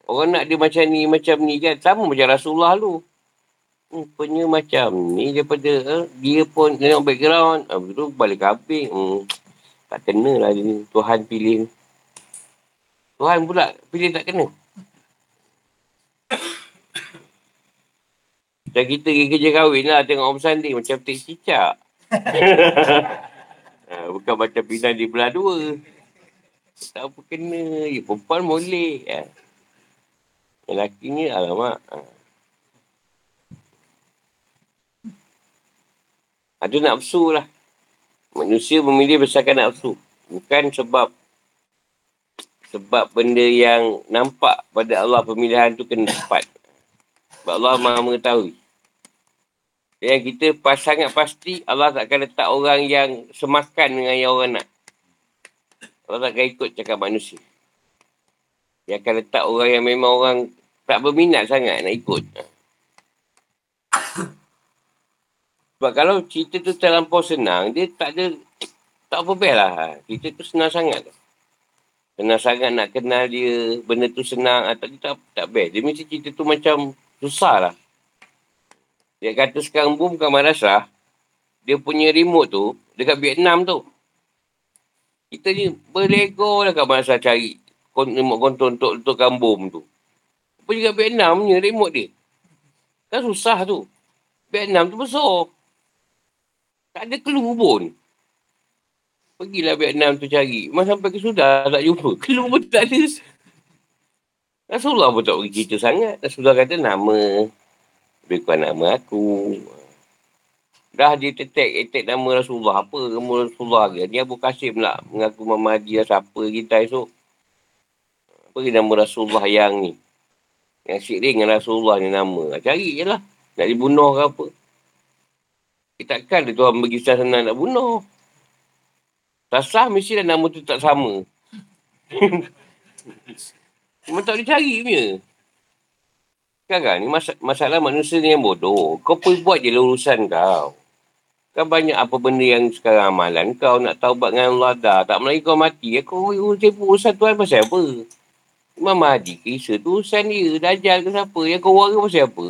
Orang nak dia macam ni kan. Sama macam Rasulullah tu. Rupanya macam ni daripada dia pun tengok background. Lepas tu balik kamping. Tak kena lah ni. Tuhan pilih. Tuhan pula pilih tak kena. Macam kita pergi kerja kahwin lah. Tengok orang bersanding macam tek cicak. Bukan macam pinang di belah dua. Tak apa kena. Ya, perempuan molek. Lelaki ni, alamak. Ada nafsu lah. Manusia memilih besarkan nafsu. Bukan sebab benda yang nampak pada Allah pemilihan tu kena tepat. Sebab Allah Maha mengetahui. Yang kita sangat pasti, Allah tak akan letak orang yang semakan dengan yang orang nak. Allah tak akan ikut cakap manusia. Dia akan letak orang yang memang orang tak berminat sangat nak ikut. Sebab kalau cerita tu terlampau senang, dia tak apa best lah. Cerita tu senang sangat. Senang sangat nak kenal dia, benda tu senang, tak best. Dia mesti cerita tu macam susah lah. Dia kata sekarang boom bukan madrasah. Dia punya remote tu dekat Vietnam tu. Kita ni berlego lah kat madrasah cari remote kontrol untuk letupkan bom tu. Apa juga Vietnam punya remote dia. Kan susah tu. Vietnam tu besar. Tak ada clue pun. Pergilah Vietnam tu cari. Masa sampai ke Sudan tak jumpa. Clue pun tak ada. Rasulullah pun tak bagi cerita sangat. Rasulullah kata nama. Bukan nama aku. Dah dia tetek nama Rasulullah. Apa nama Rasulullah ke? Dia Abu Qasim lah. Mengaku Mama Haji lah siapa kita esok. Apa dia nama Rasulullah yang ni? Yang syirik dengan Rasulullah ni nama. Cari je lah. Nak dibunuh ke apa? Takkan dia Tuhan bagi susah senang nak bunuh. Sasah mesti dah nama tu tak sama. Memang tak boleh cari punya. Sekarang ni masalah manusia ni yang bodoh. Kau pun buat je lah urusan kau. Kan banyak apa benda yang sekarang amalan kau. Nak taubat dengan Allah dah. Tak melayu kau mati. Kau sibuk urusan Tuhan pasal apa? Imam Mahdi kisah tu urusan dia. Dajjal ke siapa? Yang kau warga pasal apa?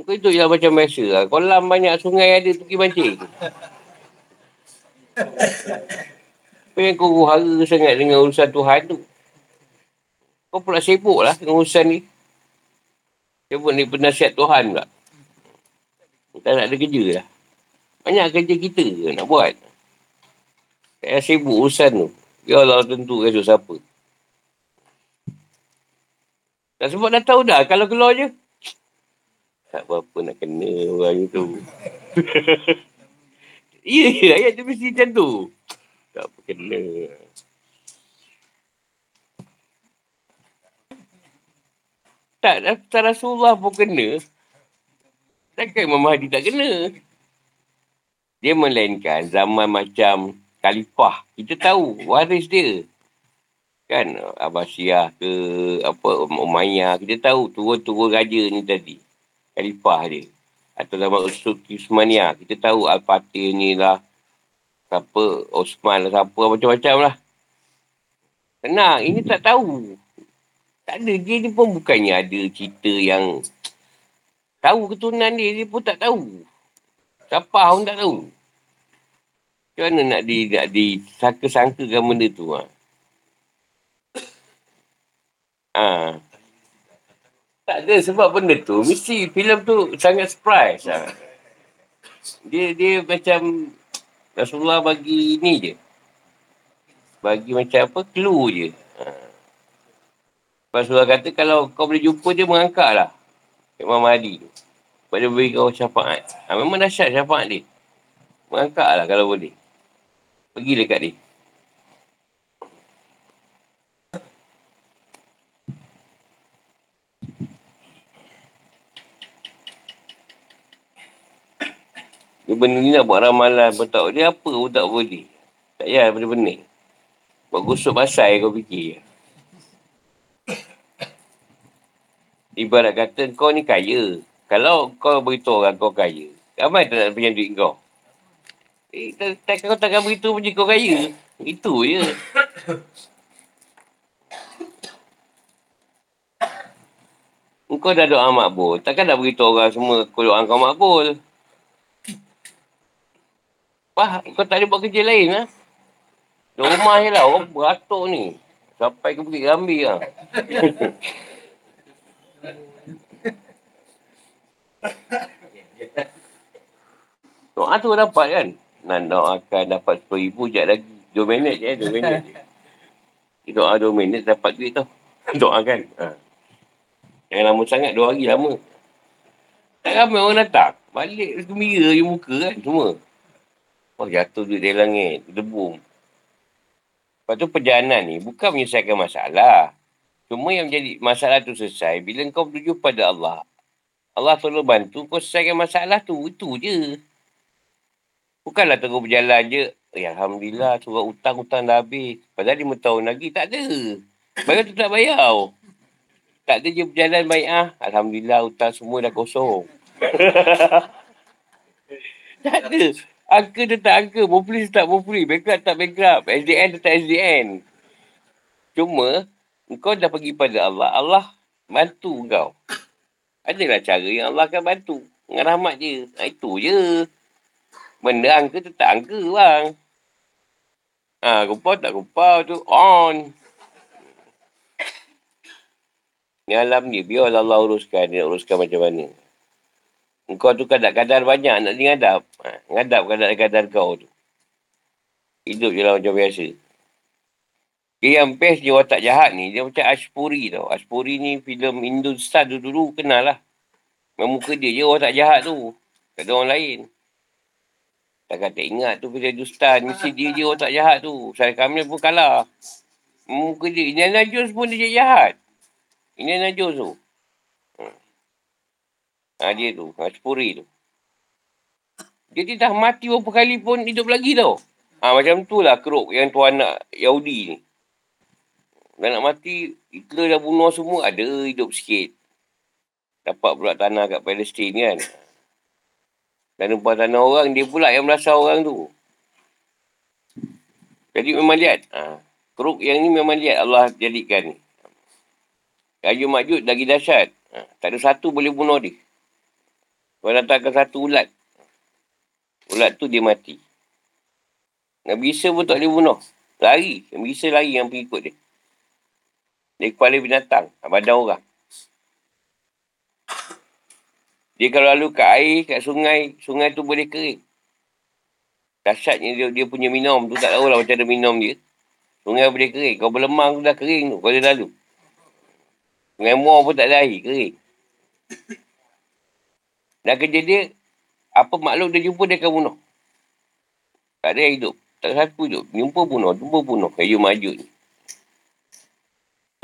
Kau itu je macam biasa lah. Kolam banyak sungai ada tu pergi mancing. Apa yang kau hara sangat dengan urusan Tuhan tu? Kau pula sibuk lah dengan urusan ni. Dia pun ni penasihat Tuhan pula. Tak nak ada kerja lah. Banyak kerja kita nak buat. Saya sibuk urusan tu. Ya Allah tentu esok siapa. Tak sebab dah tahu dah. Kalau keluar je. Tak apa-apa nak kena orang tu. Ya, ayat tu mesti macam tu. Tak apa kena. Tak Rasulullah pun kena. Takkan Imam Mahdi tak kena. Dia melainkan zaman macam khalifah. Kita tahu waris dia. Kan Abbasiyah ke apa Umayyah. Kita tahu turun-turun raja ni tadi. Khalifah dia. Atau zaman Sultan Uthmaniyah. Kita tahu Al-Fatih ni lah. Siapa Osman lah siapa. Macam-macam lah. Tenang. Ini tak tahu. Tak ada. Dia ni pun bukannya ada cerita yang Tahu keturunan dia, dia pun tak tahu. Siapa orang tak tahu. Macam mana nak disangka-sangkakan benda tu? Ha? Ha. Tak ada, sebab benda tu, mesti filem tu sangat surprise. Ha. Dia macam Rasulullah bagi ni je. Bagi macam apa, clue je. Ha. Rasulullah kata kalau kau boleh jumpa dia, mengangkatlah Imam Mahdi tu. Sebab dia beri kau syafaat. Ha, memang dahsyat syafaat dia. Mengangkatlah kalau boleh. Pergilah kat dia. Dia benda ni nak buat ramalan pun tak boleh. Apa pun tak boleh. Tak payah benda-benda. Buat gosok basai kau fikir je. Ibarat kata kau ni kaya. Kalau kau beritahu orang kau kaya, ramai tak nak pinjam duit kau. Kau takkan beritahu macam kau kaya. Itu je. Kau dah doa makbul. Takkan nak beritahu orang semua kau doa kau makbul. Wah, kau tak ada buat kerja lain lah. Ha? Duk rumah je lah. Orang beratur ni. Sampai ke Bukit Rambi lah. Doa tu dapat kan? Nak doakan dapat RM10,000 sekejap lagi. 2 minit je, 2 minit je. Doa 2 minit dapat duit tau. Doa kan? Ha. Yang lama sangat, 2 hari lama. Tak ramai orang datang. Balik gembira je muka kan semua. Wah, jatuh duit dari langit. Debu. Lepas tu perjalanan ni bukan menyelesaikan masalah. Cuma yang jadi masalah tu selesai bila kau bertuju pada Allah. Allah tolong bantu kau selesaikan masalah tu. Itu je. Bukanlah tengok berjalan je. Ya, Alhamdulillah surat hutang-hutang dah habis. Padahal 5 tahun lagi tak ada. Bayar tu tak bayar. Tak ada je berjalan baik ah. Alhamdulillah hutang semua dah kosong. Tak ada. Angka dia tak angka. Muflis tak muflis. Bankrupt tak bankrupt. SDN tak SDN. Cuma kau dah pergi pada Allah. Allah bantu kau. Adalah cara yang Allah akan bantu. Dengan rahmat je. Ha, itu je. Benda angka tu tak angka bang. Ha, kupau tak kupau tu on. Ni alam ni. Biarlah Allah uruskan. Dia nak uruskan macam mana. Kau tu kadar-kadar banyak. Nak dia ngadap. Ha, ngadap kadar-kadar kau tu. Hidup je lah macam biasa. Dia yang best je watak jahat ni. Dia macam Ashpuri tau. Ashpuri ni filem Hindustan dulu-dulu kenal lah. Muka dia je watak jahat tu. Tak ada orang lain. Takkan tak ingat tu filem Hindustan. Mesti dia je watak jahat tu. Syarif Kamil pun kalah. Muka dia. Indiana Jones pun dia jahat. Indiana Jones tu. Ha, dia tu. Ashpuri tu. Dia dah mati berapa kali pun hidup lagi tau. Ha, macam tu lah keruk yang tu anak Yahudi ni. Dah nak mati, Hitler dah bunuh semua, ada hidup sikit. Dapat pula tanah kat Palestin kan. Dan numpang tanah orang, dia pula yang merasa orang tu. Jadi memang lihat. Ha, keruk yang ni memang lihat Allah jadikan. Raja Majud lagi dahsyat. Ha, tak ada satu boleh bunuh dia. Kalau datangkan satu ulat. Ulat tu dia mati. Nabi Isa pun tak boleh bunuh. Lari. Nabi Isa lari yang pengikut dia. Dia kepala binatang. Badan orang. Dia kalau lalu kat air, kat sungai, sungai tu boleh kering. Dahsyatnya dia punya minum tu. Tak tahulah macam ada minum dia. Sungai boleh kering. Kau berlemang tu dah kering tu. Kau dia lalu. Sungai Muar pun tak ada air. Kering. Dan kerja dia, apa makhluk dia jumpa, dia akan bunuh. Tak ada yang hidup. Tak ada satu hidup. Jumpa bunuh. Jumpa bunuh. Kayu Majud ni.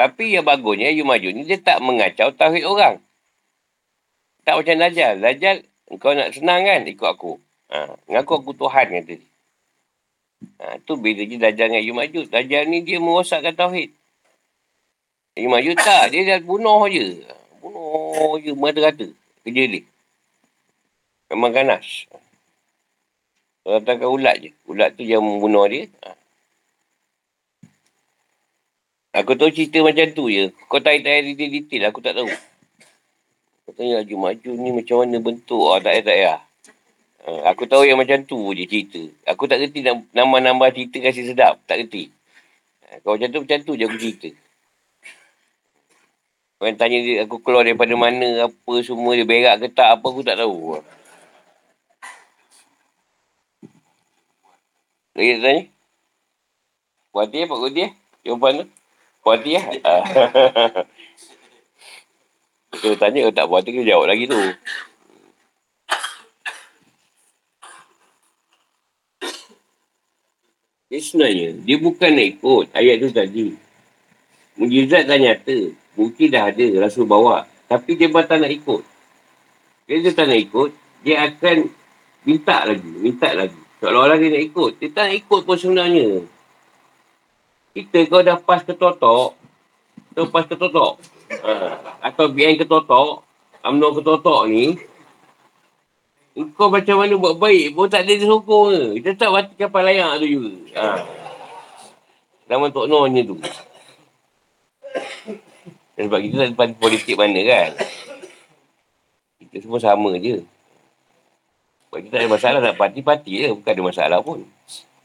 Tapi yang bagusnya, Yu Majud ni, dia tak mengacau tauhid orang. Tak macam Dajjal. Dajjal, kau nak senang kan? Ikut aku. Ha, ngaku aku Tuhan kata dia. Ha, tu beza je Dajjal dengan Yu Majud. Dajjal ni dia merosakkan tauhid. Yu Majud tak. Dia dah bunuh je. Bunuh je. Merata-rata. Kerja dia. Memang ganas. Ratakan ulat je. Ulat tu yang membunuh dia. Ha. Aku tahu cerita macam tu je. Kau tarik-tarik detail-detail aku tak tahu. Kau ni laju maju ni macam mana bentuk daerah-daerah. Aku tahu yang macam tu je cerita. Aku tak reti nak nambah-nambah cerita kasi sedap. Tak reti. Kalau macam tu je aku cerita. Orang tanya dia, aku keluar daripada mana, apa semua dia berak ke tak, apa aku tak tahu. Lagi tak tanya? Puati Pak Kudi ya? Jawapan tu? Puati ya? Kita tanya, kalau tak puati kita jawab lagi tu. Jadi sebenarnya, dia bukan nak ikut ayat tu tadi. Mujizat dah nyata. Bukti dah ada, Rasul bawa. Tapi dia tak nak ikut. Kalau dia tak nak ikut, dia akan minta lagi. Seolah-olah dia nak ikut. Dia tak nak ikut pun sebenarnya. Kita kalau dah pas ketotok, atau BN ketotok, UMNO ketotok ni, kau macam mana buat baik pun tak ada dia sokong ke. Dia tak batik kapal layak tu juga. Zaman Tok Nohnya tu. Sebab kita tak ada parti politik mana kan. Kita semua sama je. Sebab kita tak ada masalah nak parti-parti je. Bukan ada masalah pun.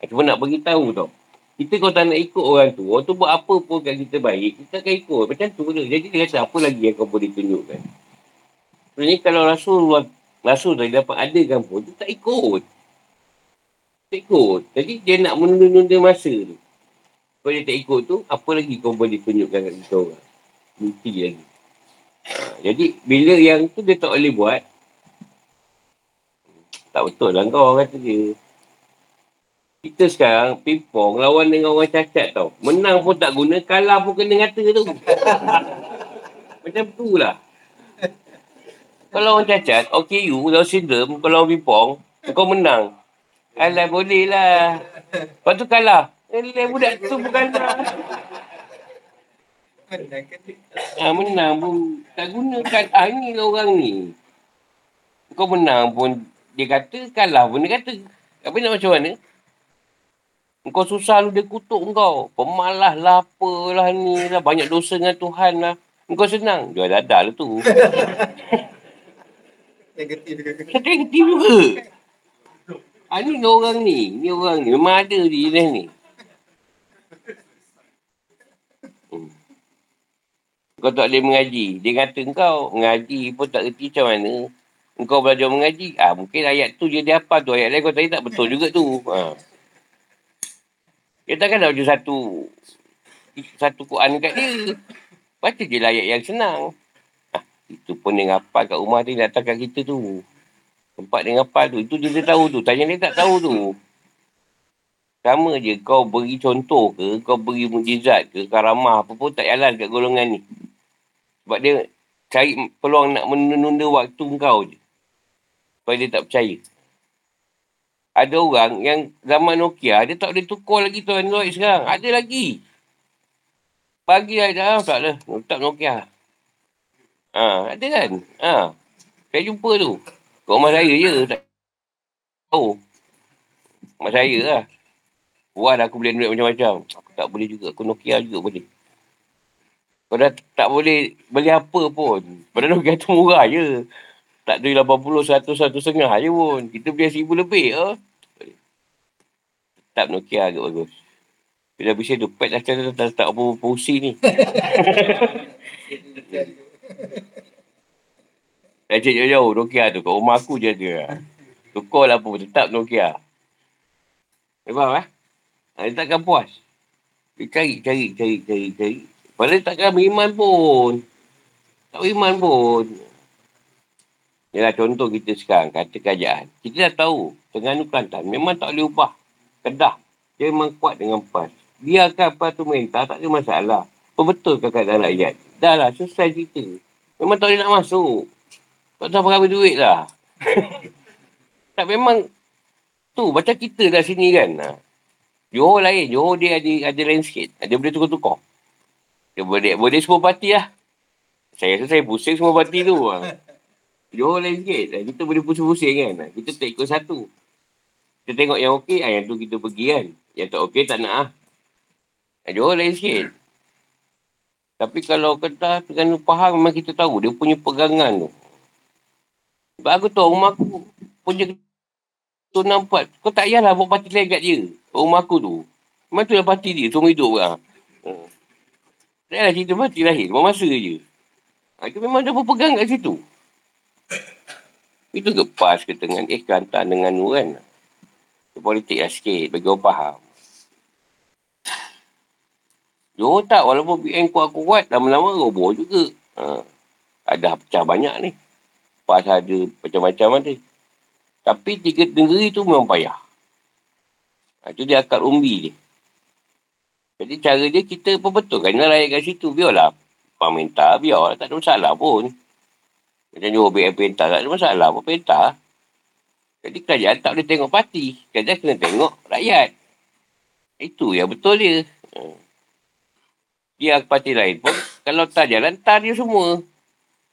Cuma nak beritahu tau. Kita kalau tak nak ikut orang tu buat apa pun kat kita baik, kita akan ikut. Macam tu je. Jadi dia kata apa lagi yang kau boleh tunjukkan. Sebenarnya kalau Rasul tak dapat adakan pun, dia tak ikut. Jadi dia nak menunda-nunda masa tu. Kalau dia tak ikut tu, apa lagi kau boleh tunjukkan kat kita orang. Bukti lagi. Jadi, bila yang tu dia tak boleh buat, tak betul lah kau kata dia. Kita sekarang pingpong lawan dengan orang cacat tau. Menang pun tak guna, kalah pun kena ngata tu. Macam tu lah. Kalau orang cacat, okay you, Down syndrome, kalau orang pingpong, kau menang. Alah boleh lah. Lepas tu kalah. Alah budak tu bukan lah. Menang pun tak gunakan. Ni lah orang ni. Kau menang pun dia kata, kalah pun dia kata. Apa nak macam mana? Kau susah lu dia kutuk kau. Pemalas lah, apalah ni lah. Banyak dosa dengan Tuhan lah. Kau senang. Jual dadah lah tu. Negatif juga. Ni lah orang ni. Memang ada di jenis ni. Kau tak boleh mengaji. Dia kata kau mengaji pun tak reti macam mana. Kau belajar mengaji. Mungkin ayat tu je dia hafal tu. Ayat lain kau tanya tak betul juga tu. Dia takkan dah macam satu Quran kat dia. Baca je layak yang senang. Itu pun dia ngapal kat rumah dia datang kat kita tu. Tempat dia ngapal tu. Itu dia tahu tu. Tanya dia tak tahu tu. Sama je kau beri contoh ke, kau beri mujizat ke, karamah apa pun tak jalan kat golongan ni. Sebab dia cari peluang nak menunda waktu kau je. Sebab dia tak percaya. Ada orang yang zaman Nokia, dia tak boleh tukar lagi tu Android sekarang. Ada lagi. Pagi dah dah, tak ada. Letak Nokia. Ada kan? Saya jumpa tu. Kat rumah saya je. Tak tahu. Rumah saya lah. Wah, aku boleh Android macam-macam. Aku tak boleh juga. Aku Nokia juga boleh. Kau dah tak boleh beli apa pun. Padahal Nokia tu murah je. Tak dari 80, 100, 150 je pun. Kita beli 1,000 lebih ke. Tetap Nokia agak bagus. Bila habisnya tu, pad dah tak apa-apa usi ni. Dah cek jauh-jauh Nokia tu. Kat rumah aku je ada. Tukar lah pun. Tetap Nokia. Dia faham lah. Dia takkan puas. Dia cari. Padahal takkan beriman pun. Tak beriman pun. Ialah contoh kita sekarang, kata kerajaan. Kita dah tahu, Terengganu Kelantan memang tak boleh ubah. Kedah, dia memang kuat dengan PAS. Biarkan PAS tu merintah, tak ada masalah. Perbetulkan keadaan rakyat. Dah lah, selesai cerita. Memang tak boleh nak masuk. Tak tahu berapa duit lah. Tak memang, tu macam kita dah sini kan. Johor lain, Johor dia ada landscape. Dia boleh tukar-tukar. Dia boleh semua parti lah. Saya rasa saya pusing semua parti tu lah. Johor lain sikit. Kita boleh pusing-pusing kan. Kita tak ikut satu. Kita tengok yang okey, yang tu kita pergi kan. Yang tak okey tak nak Johor lain sikit. Tapi kalau Kedah, Terengganu, Pahang memang kita tahu. Dia punya pegangan tu. Sebab aku tahu rumah aku punya keturunan empat. Kau tak payahlah buat parti lain kat dia. Rumah aku tu. Memang tu dah parti dia. Semua hidup lah. Tak payahlah cerita parti lahir. Buat masa je. Dia memang dah berpegang kat situ. Itu ke PAS ke dengan Kelantan dengan Nur kan. Politik lah sikit. Bagi orang faham. Johor tak, walaupun BN kuat-kuat, lama-lama roboh juga. Ada pecah banyak ni. PAS ada macam-macam ada. Tapi tiga negeri tu memang payah. Itu dia akar umbi dia. Jadi cara dia kita perbetulkan lah rakyat kat situ. Biarlah pemerintah, biarlah. Tak ada masalah pun. Macam Johor BN perintah, tak ada masalah pun perintah. Jadi kerajaan tak boleh tengok parti. Kerajaan kena tengok rakyat. Itu yang betul dia. Dia parti lain pun, kalau tak jalan, tak dia semua.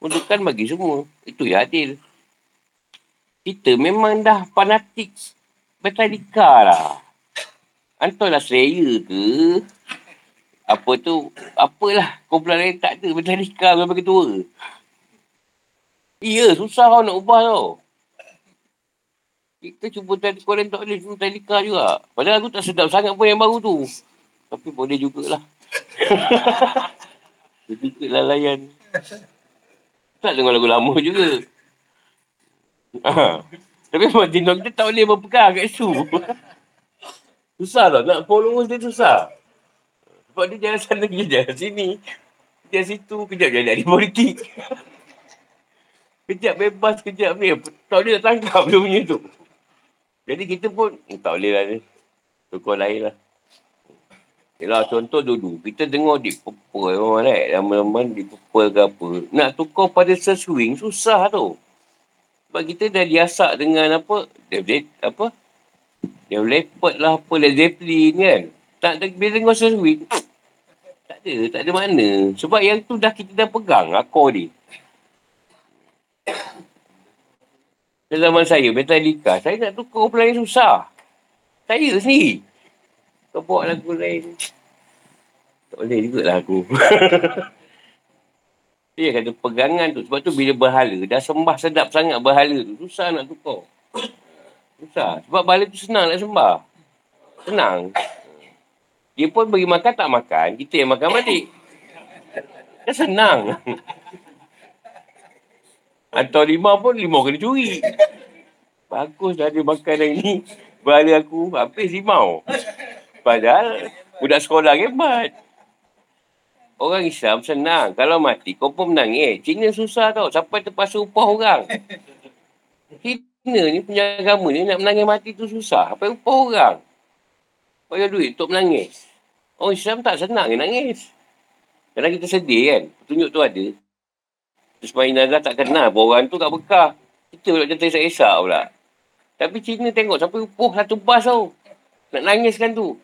Untukkan bagi semua. Itu yang adil. Kita memang dah fanatik Metallica lah. Hantarlah Slayer ke, apa tu, apalah. Kumpulan lain tak ada, Metallica sampai ketua. Iya, susah tau nak ubah tau. Kita cuba tadi korang tak boleh Metallica juga. Padahal aku tak sedap sangat pun yang baru tu. Tapi boleh jugalah. Sedikit lah layan. Tak dengar lagu lama juga. Tapi memang tindong kita tak boleh berpegang kat situ. Susah lah nak follow dia, susah. Sebab dia jalan sana, dia jalan sini, dia situ, kejap jalan dari politik. Kejap bebas, kejap ni. Tak boleh nak tangkap dia punya tu. Jadi kita pun tak boleh lah ni. Tukar lain lah. Yelah, contoh dulu, kita dengar Deep Purple orang right? Lama-lama Deep Purple ke apa. Nak tukar pada sesuing, susah tu. Sebab kita dah diasak dengan apa, Dave Leppard lah apa, Led Zeppelin kan. Tak, bila dengar sesuing, tak ada makna. Sebab yang tu dah kita dah pegang, akor dia. Zaman saya, Metallica, saya nak tukar pelari susah. Saya sendiri. Kau bawa lagu lain. Tak boleh jugalah aku. Dia kata pegangan tu. Sebab tu bila berhala, dah sembah sedap sangat berhala tu. Susah nak tukar. Susah. Sebab berhala tu senang nak sembah. Senang. Dia pun bagi makan tak makan. Kita yang makan balik. Dia senang. Hantar limau kena curi. Bagus dah dia makan yang ni. Berhala aku habis limau. Padahal budak sekolah hebat. Orang Islam senang. Kalau mati, kau pun menangis. Cina susah tau. Sampai terpaksa upah orang. Cina ni punya agama ni nak menangis mati tu susah. Sampai upah orang. Payah duit untuk menangis. Orang Islam tak senang dia nangis. Kadang kita sedih kan. Petunjuk tu ada. Terus main nazar tak kenal. Orang tu kat Bekah. Kita pula macam teresak-esak pula. Tapi Cina tengok sampai upah satu bas tau. Nak nangiskan tu.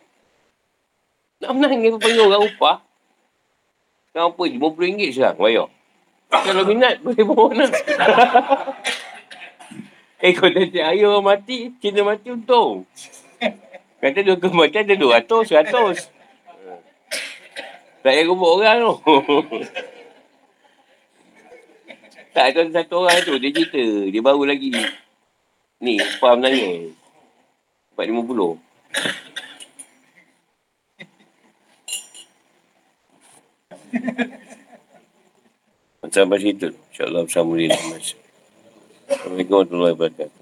Nak menangis panggil orang upah. Sekarang apa? RM50 sekarang bayar. Kalau minat boleh bawa nak. Kau nanti air orang mati. Cina mati untung. Kata dua kematian ada 200, 100. Tak payah kubur orang tu. Tak ada satu orang tu. Dia cerita. Dia baru lagi. Ni upah menangis. RM450. Sampai situ. InsyaAllah bersama di dalam masa. Assalamualaikum warahmatullahi wabarakatuh.